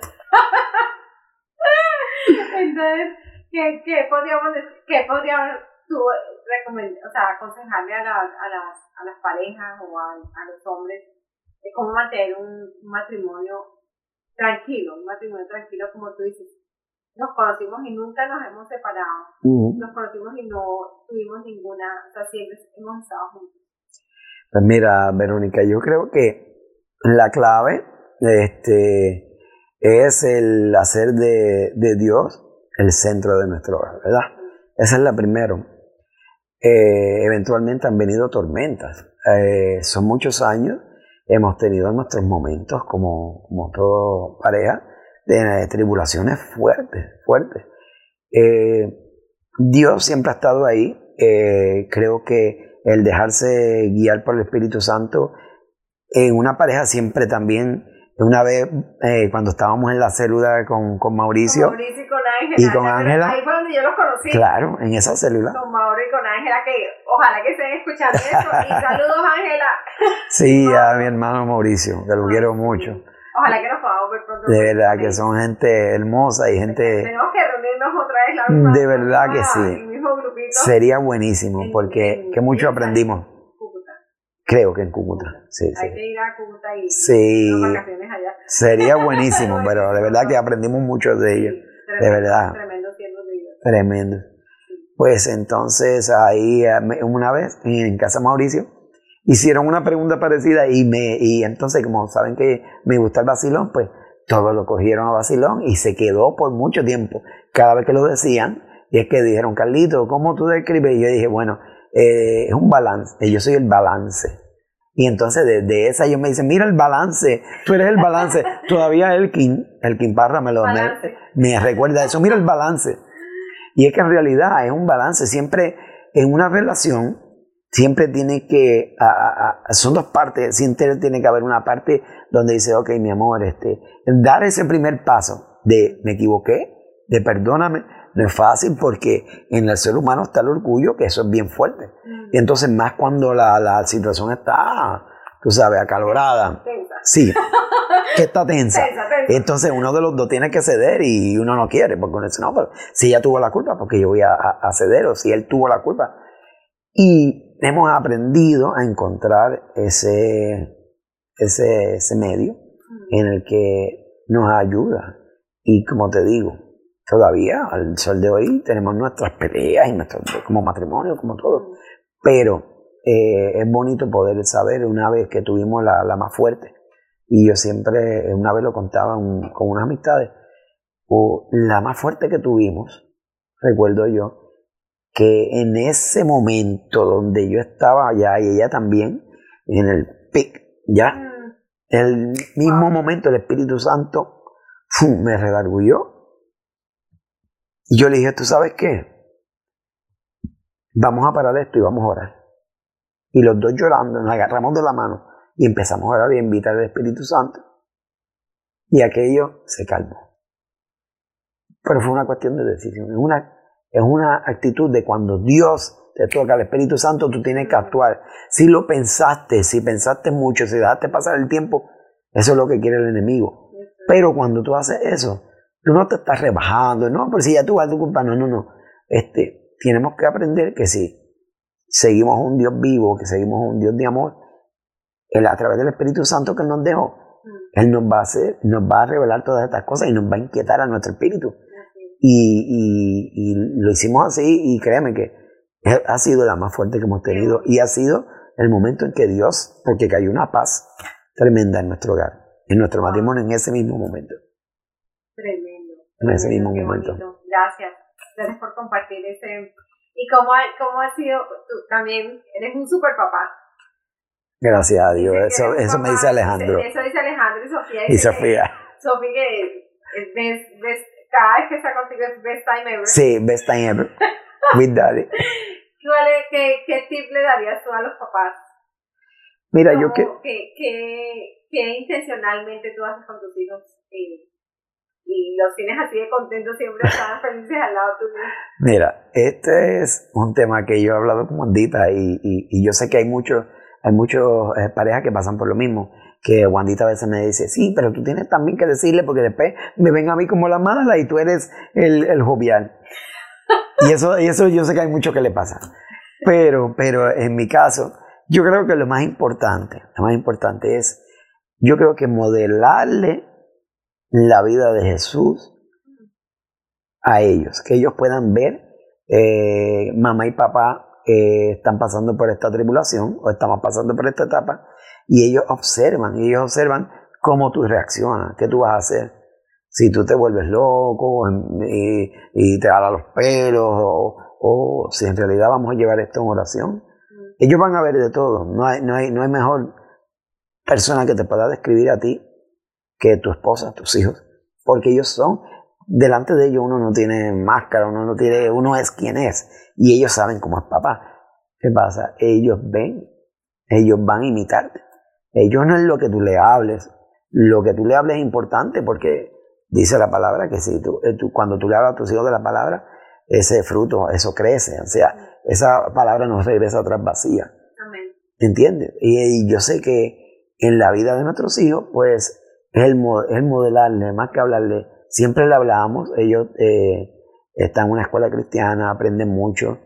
Entonces, ¿qué, qué podríamos decir? ¿Qué podríamos tú recomendar, o sea, aconsejarle a, la, a las a las parejas o a, a los hombres de cómo mantener un, un matrimonio tranquilo, un matrimonio tranquilo como tú dices, nos conocimos y nunca nos hemos separado. Uh-huh. Nos conocimos y no tuvimos ninguna, o sea, siempre hemos estado juntos. Pues mira, Verónica, yo creo que la clave este, es el hacer de, de Dios el centro de nuestro hogar, ¿verdad? Uh-huh. Esa es la primera. Eh, eventualmente han venido tormentas. Eh, son muchos años. Hemos tenido nuestros momentos, como, como toda pareja, de, de tribulaciones fuertes, fuertes. Eh, Dios siempre ha estado ahí. Eh, creo que el dejarse guiar por el Espíritu Santo en una pareja siempre también. Una vez, eh, cuando estábamos en la célula con, con Mauricio. Con Mauricio y con Ángela. Y con Ángela. Ahí fue donde yo los conocí. Claro, en esa célula. Con Mauricio y con Ángela, que ojalá que estén escuchando eso. Y saludos, Ángela. Sí, a mi hermano Mauricio, que lo quiero mucho. Sí. Ojalá que nos podamos ver pronto. De verdad que son gente hermosa y gente... Tenemos que reunirnos otra vez. La misma de verdad que sí. El mismo grupito. Sería buenísimo, en, porque en, que mucho en, aprendimos. Creo que en Cúcuta, sí. Hay sí. que ir a Cúcuta y sí. las vacaciones allá. Sería buenísimo, pero de verdad que aprendimos mucho de ellos, sí, tremendo, de verdad. Tremendo tiempo de ellos. Tremendo. Sí. Pues entonces ahí una vez en casa Mauricio hicieron una pregunta parecida y me y entonces como saben que me gusta el vacilón, pues todos lo cogieron a vacilón y se quedó por mucho tiempo. Cada vez que lo decían, y es que dijeron, Carlito, ¿cómo tú describes? Y yo dije, bueno... Eh, es un balance, yo soy el balance. Y entonces desde de esa ellos me dicen, mira el balance, tú eres el balance. Todavía Elkin, Elkin Parra me, lo, me, me recuerda eso, mira el balance. Y es que en realidad es un balance, siempre en una relación, siempre tiene que, a, a, a, son dos partes, siempre tiene que haber una parte donde dice, ok mi amor, este, dar ese primer paso de me equivoqué, de perdóname. No es fácil porque en el ser humano está el orgullo, que eso es bien fuerte. Mm. Y entonces más cuando la, la situación está, tú sabes, acalorada. Tensa. Sí, que está tensa. Tensa, tensa. Entonces uno de los dos tiene que ceder y uno no quiere. Porque uno dice, no, pero si ella tuvo la culpa, porque yo voy a, a ceder, o si él tuvo la culpa. Y hemos aprendido a encontrar ese, ese, ese medio mm. en el que nos ayuda. Y como te digo, todavía, al sol de hoy, tenemos nuestras peleas y nuestros, como matrimonio, como todo. Pero eh, es bonito poder saber una vez que tuvimos la, la más fuerte. Y yo siempre, una vez lo contaba un, con unas amistades, o la más fuerte que tuvimos, recuerdo yo, que en ese momento donde yo estaba allá y ella también, en el pic, ya, en el mismo momento el Espíritu Santo ¡fum!, me redargulló. Y yo le dije, ¿tú sabes qué? Vamos a parar esto y vamos a orar. Y los dos llorando, nos agarramos de la mano y empezamos a orar y invitar al Espíritu Santo. Y aquello se calmó. Pero fue una cuestión de decisión. Es una, es una actitud de cuando Dios te toca al Espíritu Santo, tú tienes que actuar. Si lo pensaste, si pensaste mucho, si dejaste pasar el tiempo, eso es lo que quiere el enemigo. Pero cuando tú haces eso, tú no te estás rebajando, no, pero si ya tú vas tu culpa, no, no, no. Este, tenemos que aprender que si seguimos a un Dios vivo, que seguimos a un Dios de amor, él, a través del Espíritu Santo que él nos dejó, mm. él nos va a hacer, nos va a revelar todas estas cosas y nos va a inquietar a nuestro espíritu. Y, y, y lo hicimos así y créeme que ha sido la más fuerte que hemos tenido y ha sido el momento en que Dios, porque cayó una paz tremenda en nuestro hogar, en nuestro wow. matrimonio en ese mismo momento. Tremendo. En ese mismo momento. Gracias. Gracias por compartir ese. Y cómo ha, cómo ha sido, tú también eres un super papá. Gracias a Dios. Eso, eso papá, me dice Alejandro. Eso dice Alejandro y Sofía. Y, y Sofía. Que, Sofía que best, best, cada vez que está contigo es best time ever. Sí, best time ever. With daddy. ¿Qué, qué tip le darías tú a los papás? Mira, yo que... ¿Qué que, que intencionalmente tú haces con tus hijos? Eh, Y los tienes así de contentos, siempre están felices al lado tuyo. Mira, este es un tema que yo he hablado con Wandita y, y, y yo sé que hay muchos hay mucho, eh, parejas que pasan por lo mismo. Que Wandita a veces me dice, sí, pero tú tienes también que decirle porque después me ven a mí como la mala y tú eres el, el jovial. y, eso, y eso yo sé que hay mucho que le pasa. Pero, pero en mi caso, yo creo que lo más importante, lo más importante es, yo creo que modelarle la vida de Jesús a ellos, que ellos puedan ver, eh, mamá y papá eh, están pasando por esta tribulación o estamos pasando por esta etapa, y ellos observan, y ellos observan cómo tú reaccionas, qué tú vas a hacer, si tú te vuelves loco y, y te jalas los pelos, o, o si en realidad vamos a llevar esto en oración. Ellos van a ver de todo. No hay, no hay, no hay mejor persona que te pueda describir a ti que tu esposa, tus hijos, porque ellos son, delante de ellos uno no tiene máscara, uno no tiene, uno es quien es, y ellos saben cómo es papá. ¿Qué pasa? Ellos ven, ellos van a imitarte. Ellos no es lo que tú le hables, lo que tú le hables es importante, porque dice la palabra que si tú, tú, cuando tú le hablas a tus hijos de la palabra, ese fruto, eso crece, o sea, esa palabra no regresa atrás vacía. Amén. ¿Entiendes? Y, y yo sé que en la vida de nuestros hijos, pues, es el, el modelarle, más que hablarle. Siempre le hablamos, ellos eh, están en una escuela cristiana, aprenden mucho,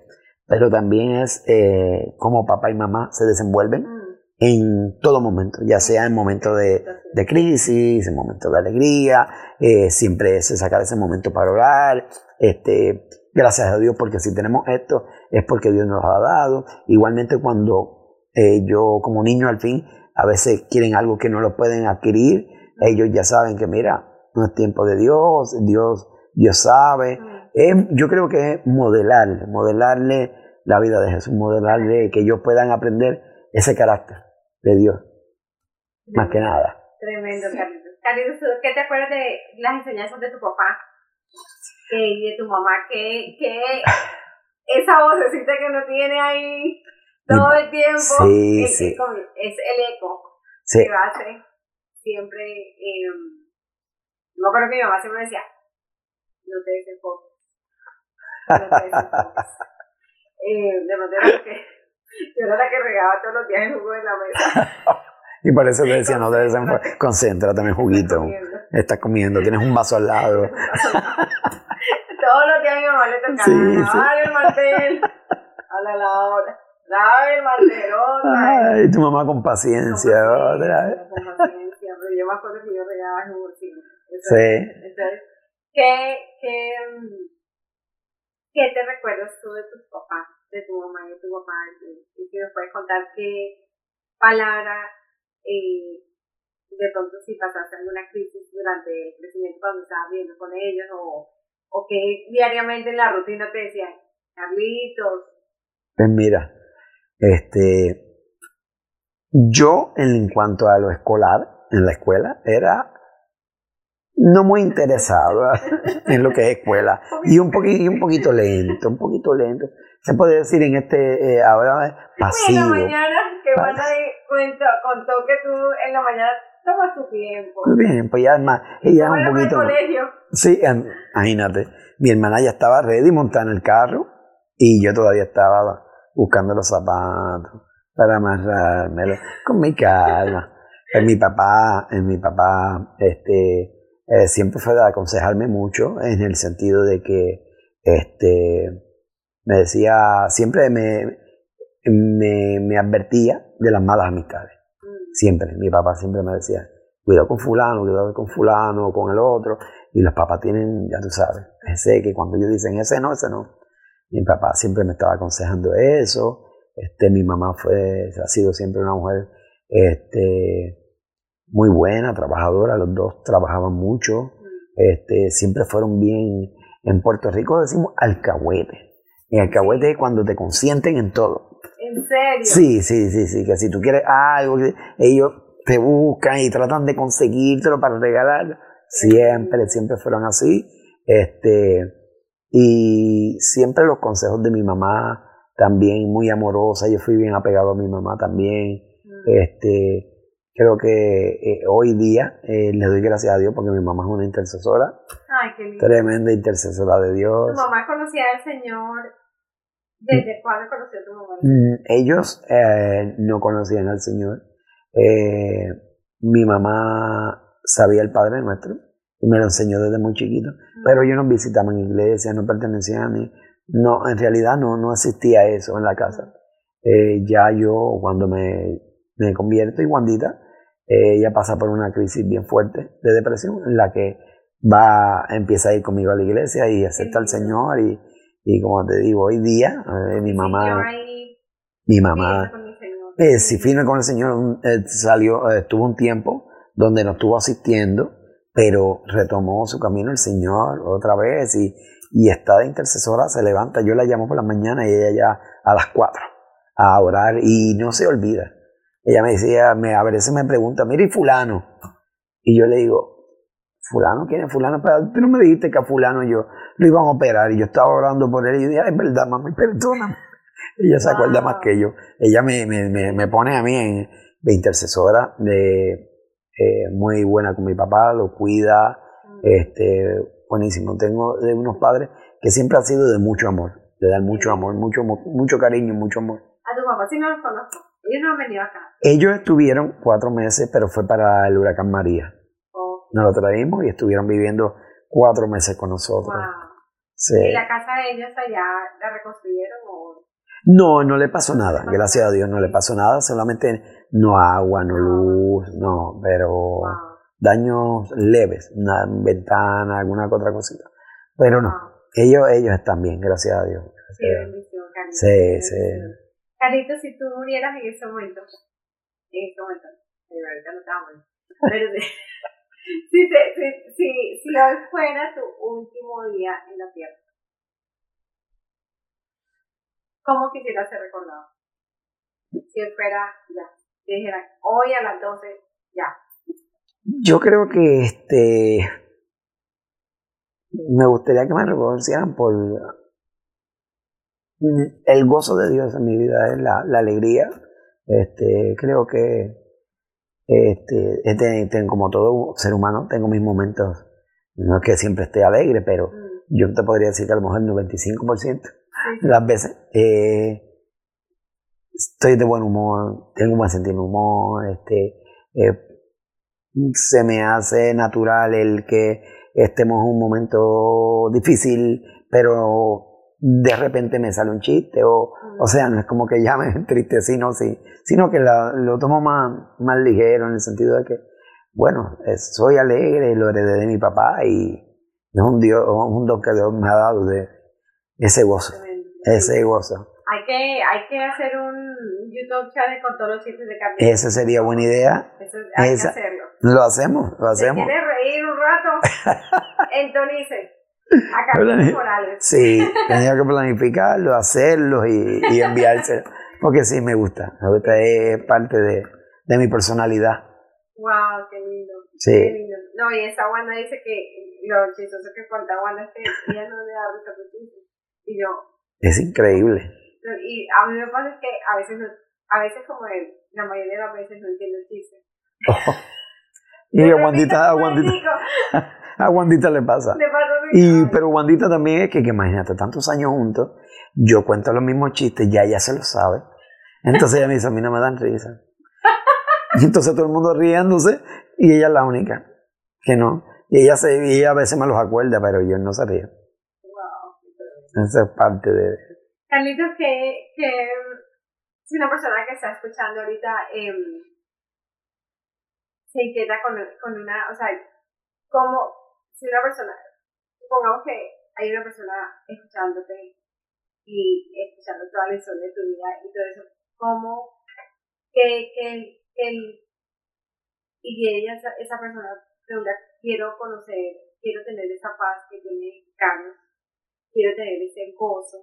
pero también es eh, como papá y mamá se desenvuelven mm. en todo momento, ya sea en momentos de, de crisis, en momentos de alegría, eh, siempre se saca ese momento para orar, este... Gracias a Dios, porque si tenemos esto es porque Dios nos lo ha dado. Igualmente cuando eh, yo como niño al fin, a veces quieren algo que no lo pueden adquirir, ellos ya saben que mira, no es tiempo de Dios, Dios, Dios sabe. Eh, yo creo que es modelarle, modelarle la vida de Jesús, modelarle que ellos puedan aprender ese carácter de Dios, tremendo, más que nada. Tremendo, Carlitos. Carlitos, ¿qué te acuerdas de las enseñanzas de tu papá? Y de tu mamá, que, que esa vocecita que uno tiene ahí todo el tiempo, sí, es, sí. es el eco sí. que hace siempre. Eh, no, pero mi mamá siempre decía, no te desenfoques, no te desenfoques. eh, de manera que yo era la que regaba todos los días el jugo en la mesa. Y por eso te decía, no te desenfoques, concéntrate en el juguito, comiendo. Estás comiendo, tienes un vaso al lado. Todos los días mi mamá le tocaba, sí, sí. el mantel, a la lavadora, lava el mantel, otra vez. Y tu mamá con paciencia, con otra vez. Con paciencia, pero yo me acuerdo que yo regaba en un bolsillo. Entonces, sí. Entonces, ¿qué, qué, ¿qué te recuerdas tú de tus papás, de tu mamá y de tu papá? Y si nos puedes contar qué palabra... Eh, de pronto si pasaste alguna crisis durante el crecimiento cuando estabas viviendo con ellos, o, o que diariamente en la rutina te decían, Carlitos. Pues mira, este, yo en cuanto a lo escolar, en la escuela, era no muy interesado en lo que es escuela, y un, poqu- y un poquito lento, un poquito lento. Se puede decir en este, eh, ahora, pasivo. Mira, mañana, que van a ir. Contó, contó que tú en la mañana tomas tu tiempo. Tu tiempo, y además, ella es un poquito. Colegio. Sí, imagínate. Mi hermana ya estaba ready montada en el carro y yo todavía estaba buscando los zapatos para amarrármelo con mi calma. En mi papá, en mi papá, este, eh, siempre fue de aconsejarme mucho en el sentido de que, este, me decía, siempre me. Me, me advertía de las malas amistades. Siempre, mi papá siempre me decía, cuidado con fulano, cuidado con fulano, con el otro. Y los papás tienen, ya tú sabes, ese que cuando ellos dicen ese no, ese no. Mi papá siempre me estaba aconsejando eso. Este, mi mamá fue, ha sido siempre una mujer este, muy buena, trabajadora. Los dos trabajaban mucho. Este, siempre fueron bien, en Puerto Rico decimos alcahuete. Y alcahuete es cuando te consienten en todo. ¿En serio? Sí, sí, sí, sí, que si tú quieres algo, ellos te buscan y tratan de conseguírtelo para regalarlo. Siempre, siempre fueron así. Este, y siempre los consejos de mi mamá, también muy amorosa. Yo fui bien apegado a mi mamá también. Este, creo que eh, hoy día eh, le doy gracias a Dios porque mi mamá es una intercesora. Ay, qué lindo. Tremenda intercesora de Dios. ¿Tu mamá conocía al Señor? ¿Desde cuándo conoció a tu mamá? Ellos eh, no conocían al Señor. Eh, mi mamá sabía el Padre Nuestro y me lo enseñó desde muy chiquito, mm. pero ellos no visitaban iglesias, no pertenecían a mí. No, en realidad no, no asistía a eso en la casa. Eh, ya yo, cuando me, me convierto y Wandita, eh, ella pasa por una crisis bien fuerte de depresión en la que va, empieza a ir conmigo a la iglesia y acepta al Señor. Y, y como te digo, hoy día, eh, mi mamá, mi mamá, eh, si firme con el Señor, eh, salió, eh, estuvo un tiempo donde no estuvo asistiendo, pero retomó su camino el Señor otra vez y, y está de intercesora, se levanta, yo la llamo por la mañana y ella ya a las cuatro a orar y no se olvida. Ella me decía, me, a veces me pregunta, mira, ¿y fulano? Y yo le digo, ¿fulano? ¿Quién es fulano? Pero tú no me dijiste que a fulano yo lo iban a operar y yo estaba orando por él y yo dije, es verdad, mami, perdóname. Ella se wow. acuerda más que yo. Ella me, me, me, me pone a mí en, de intercesora, de... Eh, muy buena con mi papá, lo cuida, este, buenísimo. Tengo de unos padres que siempre han sido de mucho amor, de dar mucho amor, mucho, mucho cariño, mucho amor. ¿A tu papá? Si no los conozco, ellos no han venido acá. Ellos estuvieron cuatro meses, pero fue para el huracán María. Oh. Nos lo traímos y estuvieron viviendo cuatro meses con nosotros. Wow. Sí. ¿Y la casa de ellos allá la reconstruyeron o...? No, no le pasó nada, gracias a Dios no le pasó nada, solamente no agua, no luz, no, pero wow. daños leves, una ventana, alguna otra cosita, pero no, wow. ellos ellos están bien, gracias a Dios. Gracias sí, a Dios. Bendición, Carlito. Sí, sí. Carlito, si tú murieras en ese momento, en ese momento, pero ahorita no estamos, pero si, si, si, si, si hoy fuera tu último día en la tierra, ¿cómo quisiera ser recordado? Si fuera ya, si dijera hoy a las doce, ya. Yo creo que este me gustaría que me reconocieran por el gozo de Dios en mi vida, la, la alegría. Este, creo que este, este, este, como todo ser humano tengo mis momentos, no es que siempre esté alegre, pero mm. yo te podría decir que a lo mejor el noventa y cinco por ciento. Las veces eh, estoy de buen humor, tengo un buen sentido de humor, este, eh, se me hace natural el que estemos en un momento difícil, pero de repente me sale un chiste, o, o sea, no es como que ya me entristecino, sí, sino que la, lo tomo más, más ligero en el sentido de que, bueno, soy alegre, lo heredé de mi papá y es un, Dios, es un don que Dios me ha dado de ese gozo. Ese gozo. Hay que, hay que hacer un YouTube channel con todos los chistes de Carlito. Esa sería buena idea. Eso, hay Esa, que hacerlo. Lo hacemos, lo hacemos. ¿Quieres reír un rato? Entonice. A Carlos Morales. Sí, tenía que planificarlo, hacerlo y, y enviárselo. Porque sí, me gusta. Me gusta, es parte de, de mi personalidad. Wow, qué lindo. Sí. Qué lindo. No, y esa Wanda dice que lo chistoso que cuenta Wanda es que ella no le da risa a ti. Y yo... Es increíble. Y a mí me pasa que a veces, no, a veces como él, la mayoría de las veces no entiendo el chiste. Oh. Y a Wandita, a Wandita, a Wandita le pasa. Le pasa y, pero Wandita también es que, que, imagínate, tantos años juntos, yo cuento los mismos chistes, ya ella se lo sabe. Entonces ella me dice, a mí no me dan risa. Y entonces todo el mundo riéndose y ella es la única que no. Y ella, se, y ella a veces me los acuerda, pero yo no se río. Esa es parte de... Carlitos, que, que si una persona que está escuchando ahorita eh, se inquieta con, con una... O sea, como si una persona... Supongamos que hay una persona escuchándote y escuchando toda la historia de tu vida y todo eso. ¿Cómo que, que, que el, y ella, esa, esa persona pregunta, quiero conocer, quiero tener esa paz que tiene Carlos? Quiero tener ese gozo,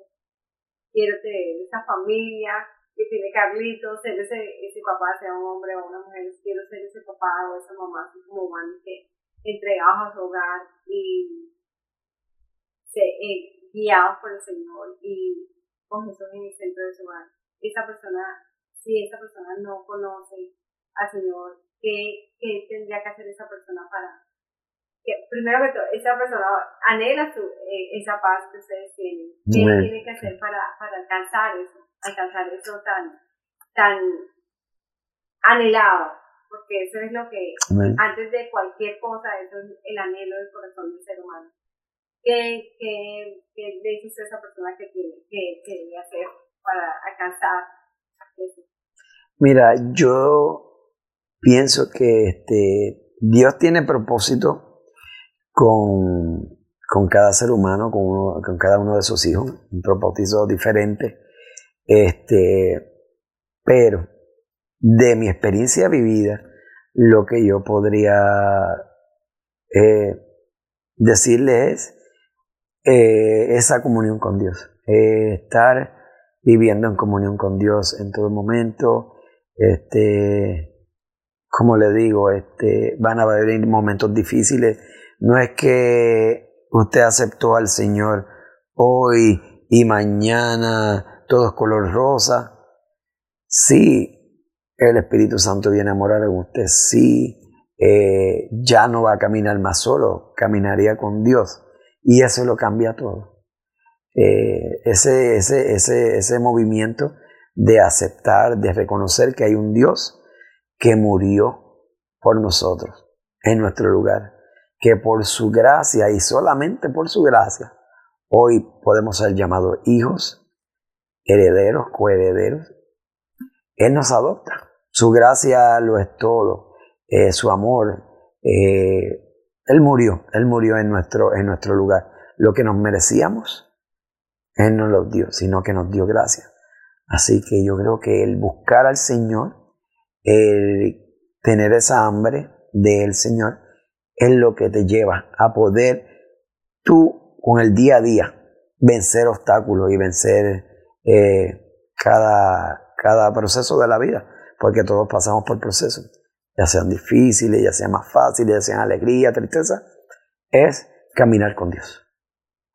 quiero tener esa familia que tiene Carlito, ser ese, ese papá, sea un hombre o una mujer, quiero ser ese papá o esa mamá, así como van que entregados a su hogar y se, eh, guiados por el Señor y con Jesús en el centro de su hogar. Esa persona, si esa persona no conoce al Señor, ¿qué, qué tendría que hacer esa persona para... Que primero que todo, esa persona anhela su, eh, esa paz que ustedes tienen. ¿Qué bueno. tiene que hacer para, para alcanzar eso? Alcanzar eso tan, tan anhelado. Porque eso es lo que, bueno. antes de cualquier cosa, eso es el anhelo del corazón del ser humano. ¿Qué, qué, qué le dices a esa persona que tiene, que, que debe hacer para alcanzar eso? Mira, yo pienso que este, Dios tiene propósito con, con cada ser humano, con, uno, con cada uno de sus hijos, un bautizo diferente. Este, pero de mi experiencia vivida, lo que yo podría eh, decirles es eh, esa comunión con Dios, eh, estar viviendo en comunión con Dios en todo momento. Este, como le digo, este, van a haber momentos difíciles. No es que usted aceptó al Señor hoy y mañana todo es color rosa. Sí, el Espíritu Santo viene a morar en usted. Sí, eh, ya no va a caminar más solo, caminaría con Dios. Y eso lo cambia todo. Eh, ese, ese, ese, ese movimiento de aceptar, de reconocer que hay un Dios que murió por nosotros, en nuestro lugar, que por su gracia y solamente por su gracia, hoy podemos ser llamados hijos, herederos, coherederos. Él nos adopta. Su gracia lo es todo, eh, su amor. Eh, él murió, Él murió en nuestro, en nuestro lugar. Lo que nos merecíamos, Él no lo dio, sino que nos dio gracia. Así que yo creo que el buscar al Señor, el tener esa hambre del Señor, es lo que te lleva a poder tú, con el día a día, vencer obstáculos y vencer eh, cada, cada proceso de la vida, porque todos pasamos por procesos, ya sean difíciles, ya sean más fáciles, ya sean alegría, tristeza, es caminar con Dios,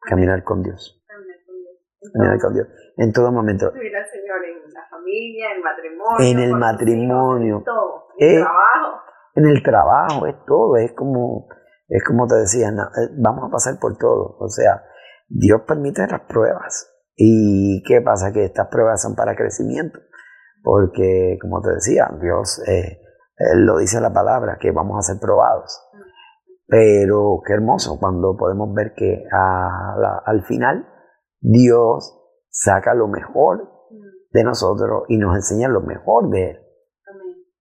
caminar con Dios, caminar con Dios, caminar con Dios. En todo momento. Servir al Señor en la familia, en el matrimonio, en el matrimonio, en todo, en el eh, trabajo. En el trabajo, es todo, es como, es como te decía, no, vamos a pasar por todo. O sea, Dios permite las pruebas. ¿Y qué pasa? Que estas pruebas son para crecimiento. Porque, como te decía, Dios eh, lo dice la palabra, que vamos a ser probados. Pero qué hermoso cuando podemos ver que a la, al final Dios saca lo mejor de nosotros y nos enseña lo mejor de Él.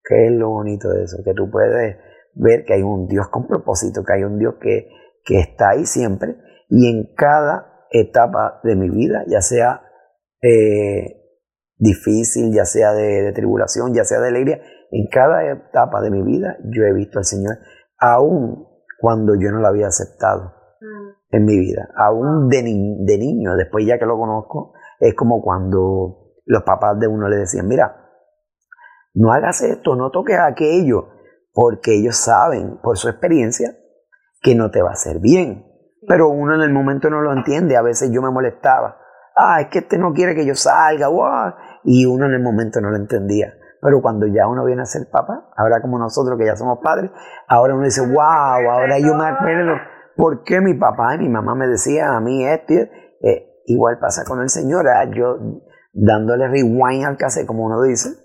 ¿Qué es lo bonito de eso? Que tú puedes ver que hay un Dios con propósito, que hay un Dios que, que está ahí siempre y en cada etapa de mi vida, ya sea eh, difícil, ya sea de, de tribulación, ya sea de alegría, en cada etapa de mi vida yo he visto al Señor, aún cuando yo no lo había aceptado mm. en mi vida, aún de, ni- de niño, después ya que lo conozco, es como cuando los papás de uno le decían, mira, no hagas esto, no toques aquello, porque ellos saben por su experiencia que no te va a hacer bien. Pero uno en el momento no lo entiende. A veces yo me molestaba. Ah, es que este no quiere que yo salga. Wow. Y uno en el momento no lo entendía. Pero cuando ya uno viene a ser papá, ahora como nosotros que ya somos padres, ahora uno dice, wow, ahora yo me acuerdo por qué mi papá y mi mamá me decían a mí esto. Eh, igual pasa con el Señor. Ah, yo dándole rewind al cassette, como uno dice.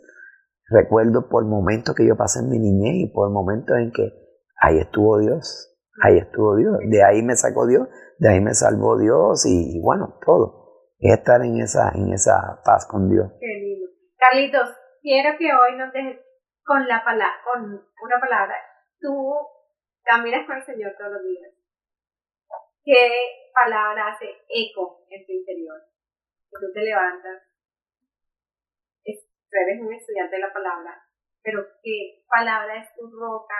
Recuerdo por momentos que yo pasé en mi niñez y por momentos en que ahí estuvo Dios, ahí estuvo Dios, de ahí me sacó Dios, de ahí me salvó Dios y, y bueno, todo. Es estar en esa, en esa paz con Dios. Qué lindo. Carlitos, quiero que hoy nos dejes con la palabra, con una palabra. Tú caminas con el Señor todos los días. ¿Qué palabra hace eco en tu interior? Que tú te levantas. Tú eres un estudiante de la palabra, pero ¿qué palabra es tu roca?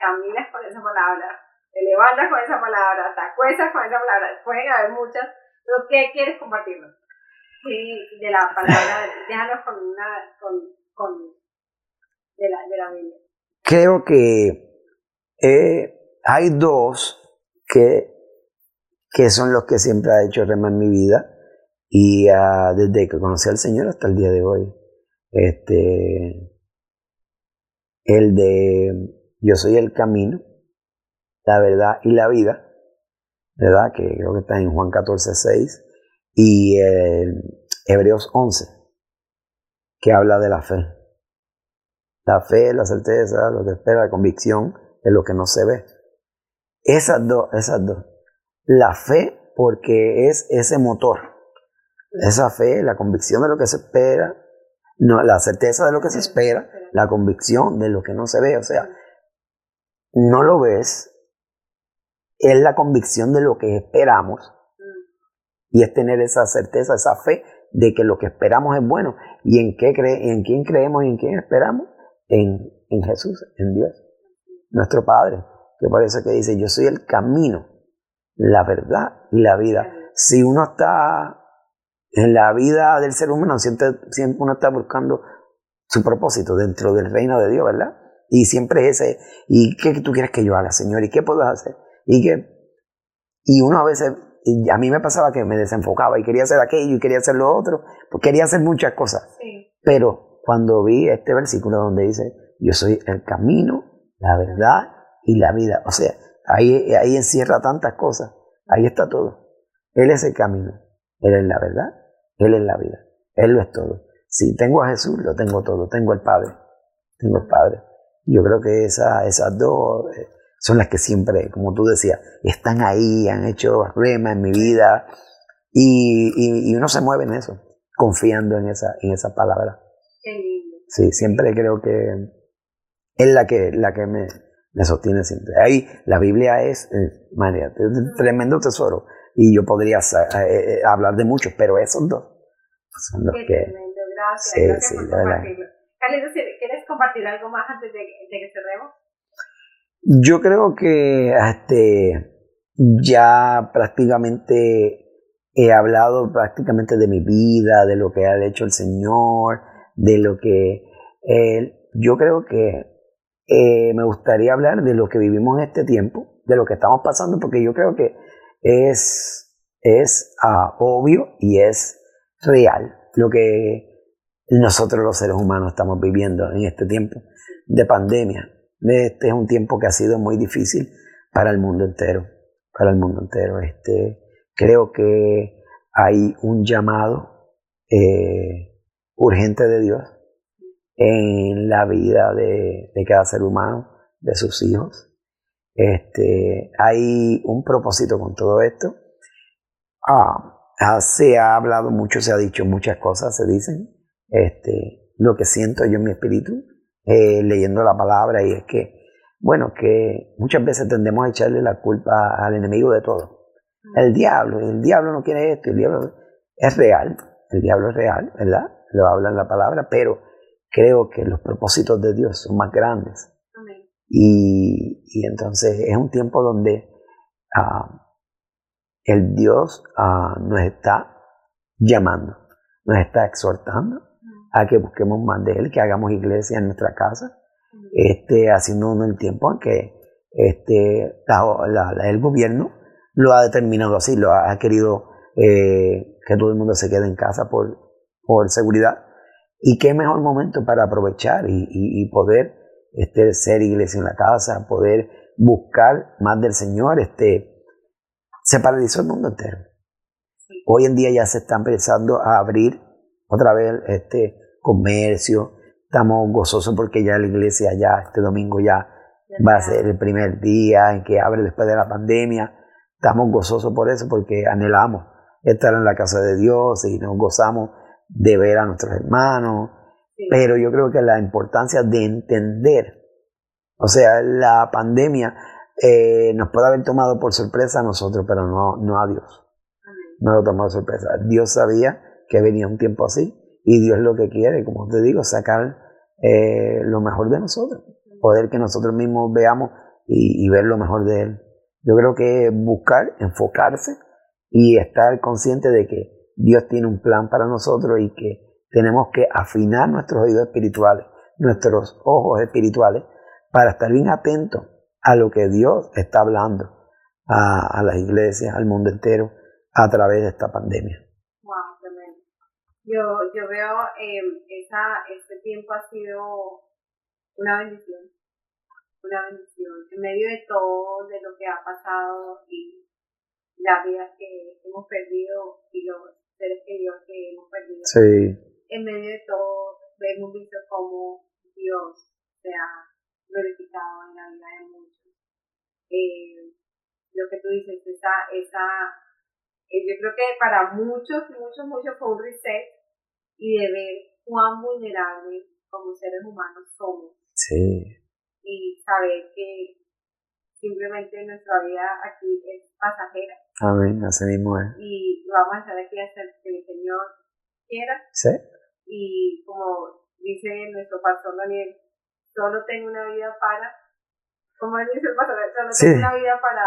Caminas con esa palabra, te levantas con esa palabra, te acuestas con esa palabra, pueden haber muchas, pero ¿qué quieres compartirnos? Sí, de la palabra, déjanos con una, con, con, de la, de la Biblia. Creo que eh, hay dos que, que son los que siempre ha hecho rema en mi vida, y uh, desde que conocí al Señor hasta el día de hoy. Este, el de yo soy el camino, la verdad y la vida, ¿verdad? Que creo que está en Juan catorce, seis y eh, Hebreos once, que habla de la fe. La fe, la certeza, lo que espera, la convicción de lo que no se ve. Esas dos, esas dos. La fe porque es ese motor. Esa fe, la convicción de lo que se espera, no, la certeza de lo que se espera, la convicción de lo que no se ve. O sea, no lo ves, es la convicción de lo que esperamos y es tener esa certeza, esa fe de que lo que esperamos es bueno. ¿Y en qué cre- en quién creemos y en quién esperamos? En, en Jesús, en Dios, nuestro Padre, que por eso que dice, yo soy el camino, la verdad y la vida. Si uno está en la vida del ser humano, siempre, siempre uno está buscando su propósito dentro del reino de Dios, ¿verdad? Y siempre es ese, ¿y qué tú quieres que yo haga, Señor? ¿Y qué puedo hacer? Y que, y uno a veces, y a mí me pasaba que me desenfocaba y quería hacer aquello y quería hacer lo otro, porque quería hacer muchas cosas. Sí. Pero cuando vi este versículo donde dice, yo soy el camino, la verdad y la vida, o sea, ahí, ahí encierra tantas cosas, ahí está todo. Él es el camino, Él es la verdad, Él es la vida, Él lo es todo. Si tengo a Jesús, lo tengo todo, tengo al Padre, tengo al Padre. Yo creo que esa, esas dos son las que siempre, como tú decías, están ahí, han hecho rema en mi vida y, y, y uno se mueve en eso, confiando en esa, en esa palabra. Qué lindo. Sí, siempre creo que es la que, la que me, me sostiene siempre. Ahí la Biblia es, eh, María, es un tremendo tesoro y yo podría eh, hablar de muchos, pero esos dos son los Qué que... Tremendo, gracias. Sí, gracias sí, por compartirlo. Carlos, ¿quieres compartir algo más antes de que, de que cerremos? Yo creo que este, ya prácticamente he hablado prácticamente de mi vida, de lo que ha hecho el Señor, de lo que... Eh, yo creo que eh, me gustaría hablar de lo que vivimos en este tiempo, de lo que estamos pasando, porque yo creo que es, es ah, obvio y es real lo que nosotros los seres humanos estamos viviendo en este tiempo de pandemia. Este es un tiempo que ha sido muy difícil para el mundo entero, para el mundo entero. Este, creo que hay un llamado eh, urgente de Dios en la vida de, de cada ser humano, de sus hijos. Este, hay un propósito con todo esto. Ah, se ha hablado mucho, se ha dicho muchas cosas, se dicen. Este, lo que siento yo en mi espíritu eh, leyendo la palabra y es que, bueno, que muchas veces tendemos a echarle la culpa al enemigo de todo. El diablo, el diablo no quiere esto, el diablo es real, el diablo es real, ¿verdad? Lo habla en la palabra, pero creo que los propósitos de Dios son más grandes. Amén. Y, y entonces es un tiempo donde uh, el Dios uh, nos está llamando, nos está exhortando a que busquemos más de Él, que hagamos iglesia en nuestra casa, este, haciendo uno el tiempo en que este, la, la, la, el gobierno lo ha determinado así, lo ha, ha querido eh, que todo el mundo se quede en casa por, por seguridad. Y qué mejor momento para aprovechar y, y, y poder este, ser iglesia en la casa, poder buscar más del Señor. Este, se paralizó el mundo entero. Hoy en día ya se está empezando a abrir otra vez este comercio. Estamos gozosos porque ya la iglesia ya este domingo ya va a ser el primer día en que abre después de la pandemia. Estamos gozosos por eso porque anhelamos estar en la casa de Dios y nos gozamos de ver a nuestros hermanos. Sí. Pero yo creo que la importancia de entender, o sea, la pandemia eh, nos puede haber tomado por sorpresa a nosotros, pero no, no a Dios. No lo tomó de sorpresa. Dios sabía que venía un tiempo así y Dios lo que quiere, como te digo, sacar eh, lo mejor de nosotros, poder que nosotros mismos veamos y, y ver lo mejor de Él. Yo creo que buscar, enfocarse y estar consciente de que Dios tiene un plan para nosotros y que tenemos que afinar nuestros oídos espirituales, nuestros ojos espirituales, para estar bien atentos a lo que Dios está hablando a, a las iglesias, al mundo entero, a través de esta pandemia. Wow, tremendo. Yo, yo veo eh, esa, este tiempo ha sido una bendición, una bendición. En medio de todo, de lo que ha pasado y la vida que hemos perdido y los seres queridos que hemos perdido, sí. En medio de todo hemos visto cómo Dios se ha glorificado en la vida de muchos. Eh, lo que tú dices, esa... esa yo creo que para muchos, muchos, muchos fue un reset y de ver cuán vulnerables como seres humanos somos. Sí. Y saber que Simplemente nuestra vida aquí es pasajera. Amén, así mismo es. Y vamos a estar aquí hasta que el Señor quiera. Sí. Y como dice nuestro pastor Daniel, solo tengo una vida para... Como dice el pastor, solo sí. tengo una vida para,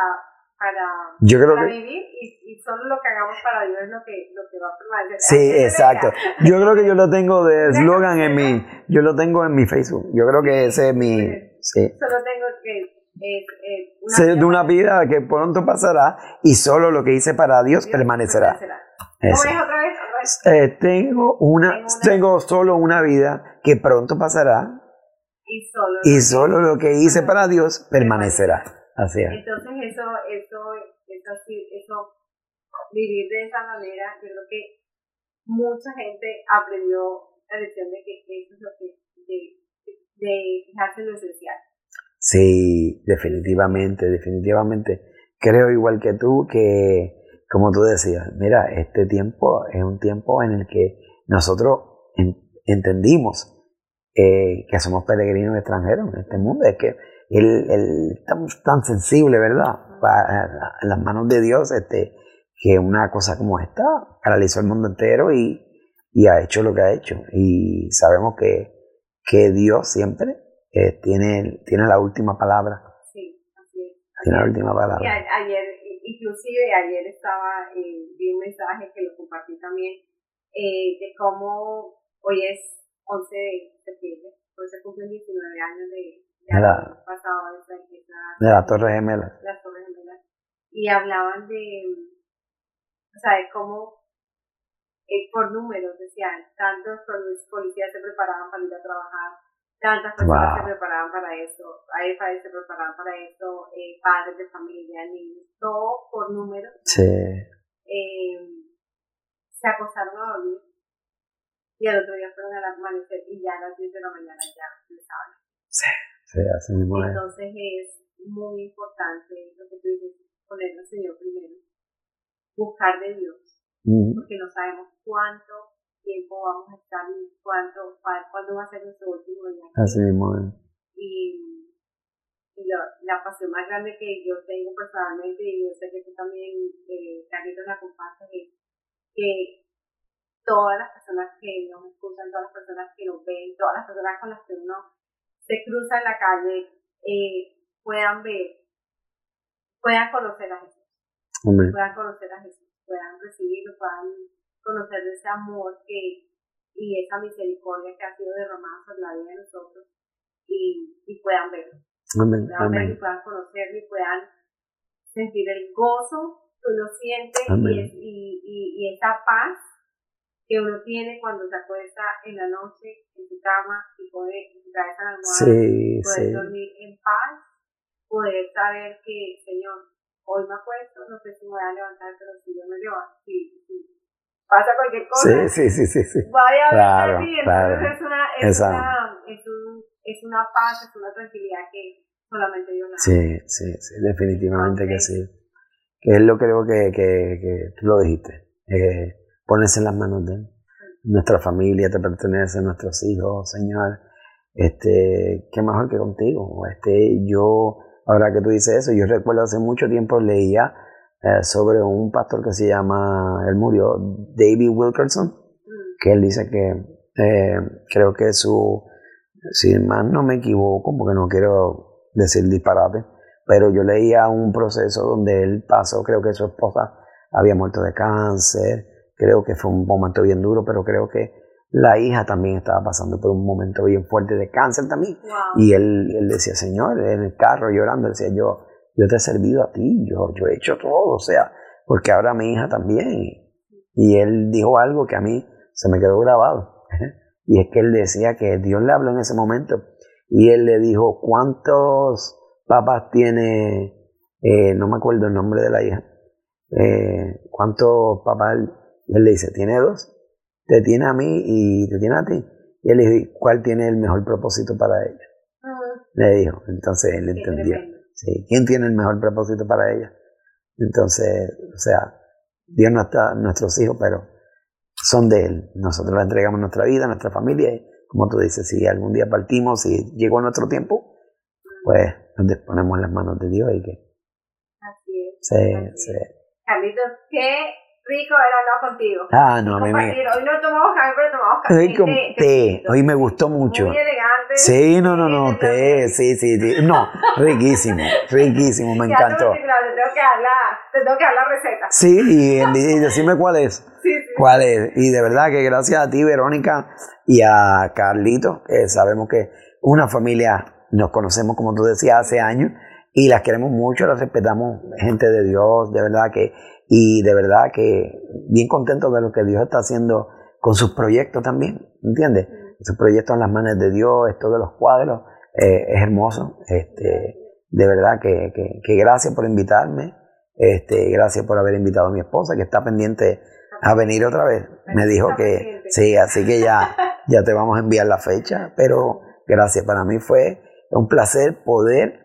para, Yo creo para que... vivir y, y solo lo que hagamos para Dios es lo que, lo que va a permanecer. Sí, exacto. Yo creo que yo lo tengo de eslogan en mi... Yo lo tengo en mi Facebook. Yo creo que ese es mi... Sí. Solo tengo que... Eh, eh, una Se, vida de una vida para... que pronto pasará y solo lo que hice para Dios, Dios permanecerá. permanecerá. Eso. ¿Cómo es otra vez? ¿Otra vez? Eh, tengo, una, tengo, una... tengo solo una vida que pronto pasará y solo, y solo lo que hice para Dios permanecerá. Así es. Entonces eso, eso, eso, eso, vivir de esa manera, yo creo que mucha gente aprendió la lección de que eso es lo que, de, de fijarse en lo esencial. Sí, definitivamente, definitivamente. Creo igual que tú que, como tú decías, mira, este tiempo es un tiempo en el que nosotros en, entendimos eh, que somos peregrinos extranjeros en este mundo. Es que el, el estamos tan sensible, ¿verdad? Para las manos de Dios, este, que una cosa como esta paralizó el mundo entero y, y ha hecho lo que ha hecho. Y sabemos que, que Dios siempre... Eh, tiene, tiene la última palabra. Sí, así es. Tiene la última palabra. Y a, ayer, inclusive ayer estaba, eh, vi un mensaje que lo compartí también, eh, de cómo hoy es once de septiembre, hoy se cumplen diecinueve años de, de la, pasado de, de, de, de las Torres Gemelas. Las Torres Gemelas. Y hablaban de, o sea, de cómo, eh, por números, decían, tantos policías se preparaban para ir a trabajar, tantas personas wow. se preparaban para eso, A F A se preparaban para eso, eh, padres de familia, niños, todo por números. Sí. Eh, se acostaron a dormir y al otro día fueron al amanecer y ya a las diez de la mañana ya empezaban. Sí, sí, así mismo es. Entonces es muy importante lo que tú dices, poner al Señor primero, buscar de Dios, mm-hmm. porque no sabemos cuánto tiempo vamos a estar y cuándo va a ser nuestro último día. Así mismo. Y, y lo, la pasión más grande que yo tengo personalmente, y yo sé que tú también, eh, Carlitos, la compartes, es que todas las personas que nos escuchan, todas las personas que nos ven, todas las personas con las que uno se cruza en la calle, eh, puedan ver, puedan conocer a Jesús. Amén. Puedan conocer a Jesús, puedan recibirlo, puedan conocer ese amor que y esa misericordia que ha sido derramada sobre la vida de nosotros y, y puedan verlo. Amén, puedan amén. verlo y puedan conocerlo y puedan sentir el gozo que uno siente y, y, y, y esa paz que uno tiene cuando se acuesta en la noche en su cama y puede entrar en la almohada, sí, poder sí. dormir en paz, poder saber que, Señor, hoy me acuesto, no sé si me voy a levantar, pero si yo me levanto, sí, sí. pasa cualquier cosa, sí, sí, sí, sí. vaya a claro, hablar de claro. es, una, es, una, es, un, es una paz, es una tranquilidad que solamente Dios da. Sí, sí, sí, definitivamente Entonces, que sí. Que es lo que creo que, que, que tú lo dijiste, eh, ponerse en las manos de Él. Nuestra familia te pertenece, nuestros hijos, Señor, este, qué mejor que contigo. Este, yo, ahora que tú dices eso, yo recuerdo hace mucho tiempo leía Eh, sobre un pastor que se llama, él murió, David Wilkerson, que él dice que eh, creo que su, si más no me equivoco, porque no quiero decir disparate, pero yo leía un proceso donde él pasó, creo que su esposa había muerto de cáncer, creo que fue un momento bien duro, pero creo que la hija también estaba pasando por un momento bien fuerte de cáncer también, wow. y él, él decía, Señor, en el carro llorando, decía yo, yo te he servido a ti, yo, yo he hecho todo, o sea, porque ahora mi hija también. Y él dijo algo que a mí se me quedó grabado. Y es que él decía que Dios le habló en ese momento. Y él le dijo, ¿cuántos papás tiene, eh, no me acuerdo el nombre de la hija, eh, cuántos papás? Y él le dice, tiene dos, te tiene a mí y te tiene a ti. Y él le dijo, ¿cuál tiene el mejor propósito para ella? Uh-huh. Le dijo, entonces él entendió. Sí, ¿quién tiene el mejor propósito para ella? Entonces, o sea, Dios no está, nuestros hijos, pero son de Él. Nosotros le entregamos nuestra vida, nuestra familia, y como tú dices, si algún día partimos, si llegó nuestro tiempo, pues nos disponemos en las manos de Dios y que... Así es. Sí, así sí. Es. Carlitos, qué rico era hablar contigo. Ah, no, a mí me... Hoy no tomamos café, pero tomamos café. Hoy con té. té. Hoy me gustó mucho. Muy elegante. Sí, no, no, no, té, sí, sí, sí. No, riquísimo, riquísimo, me encantó. Te tengo que dar la, te tengo que dar la receta. Sí, y, y decirme cuál es. Sí, sí. ¿Cuál es? Y de verdad que gracias a ti, Verónica, y a Carlitos, que sabemos que una familia, nos conocemos, como tú decías, hace años, y las queremos mucho, las respetamos, gente de Dios, de verdad que... Y de verdad que bien contento de lo que Dios está haciendo con sus proyectos también, ¿entiendes? Sus proyectos en las manos de Dios, esto de los cuadros, eh, es hermoso. Este, de verdad que, que, que gracias por invitarme, este, gracias por haber invitado a mi esposa, que está pendiente a venir otra vez. Me dijo que sí, así que ya, ya te vamos a enviar la fecha, pero gracias. Para mí fue un placer poder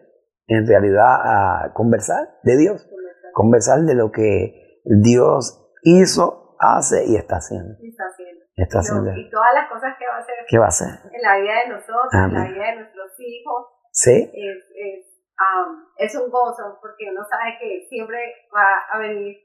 en realidad a conversar de Dios. Conversar de lo que Dios hizo, hace y está haciendo. Y está haciendo. Está haciendo. Y todas las cosas que va a hacer. ¿Qué va a hacer? En la vida de nosotros, amén. En la vida de nuestros hijos. Sí. Es, es, um, es un gozo porque uno sabe que siempre va a venir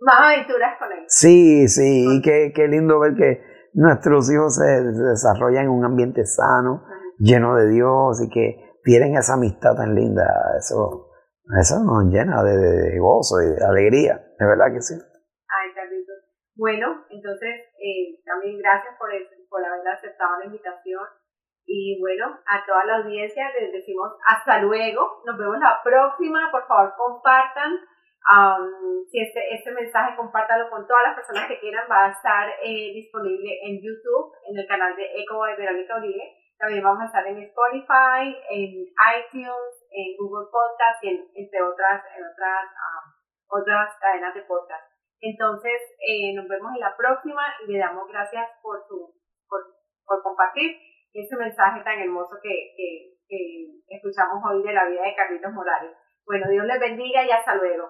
más aventuras con él. Sí, sí. Y qué, qué lindo ver que nuestros hijos se, se desarrollan en un ambiente sano, amén. Lleno de Dios y que tienen esa amistad tan linda. Eso... Eso nos llena de, de, de gozo y de alegría, de verdad que sí. Ay, Carlitos. Bueno, entonces eh, también gracias por, el, por haber aceptado la invitación. Y bueno, a toda la audiencia les decimos hasta luego. Nos vemos la próxima. Por favor, compartan. Um, si este, este mensaje, compártalo con todas las personas que quieran. Va a estar eh, disponible en YouTube, en el canal de Echo de Verónica Uribe. También vamos a estar en Spotify, en iTunes, en Google Podcast y en, entre otras, en otras, uh, otras cadenas de podcast. Entonces, eh, nos vemos en la próxima y le damos gracias por su, por, por compartir ese mensaje tan hermoso que, que, que escuchamos hoy de la vida de Carlitos Morales. Bueno, Dios les bendiga y hasta luego.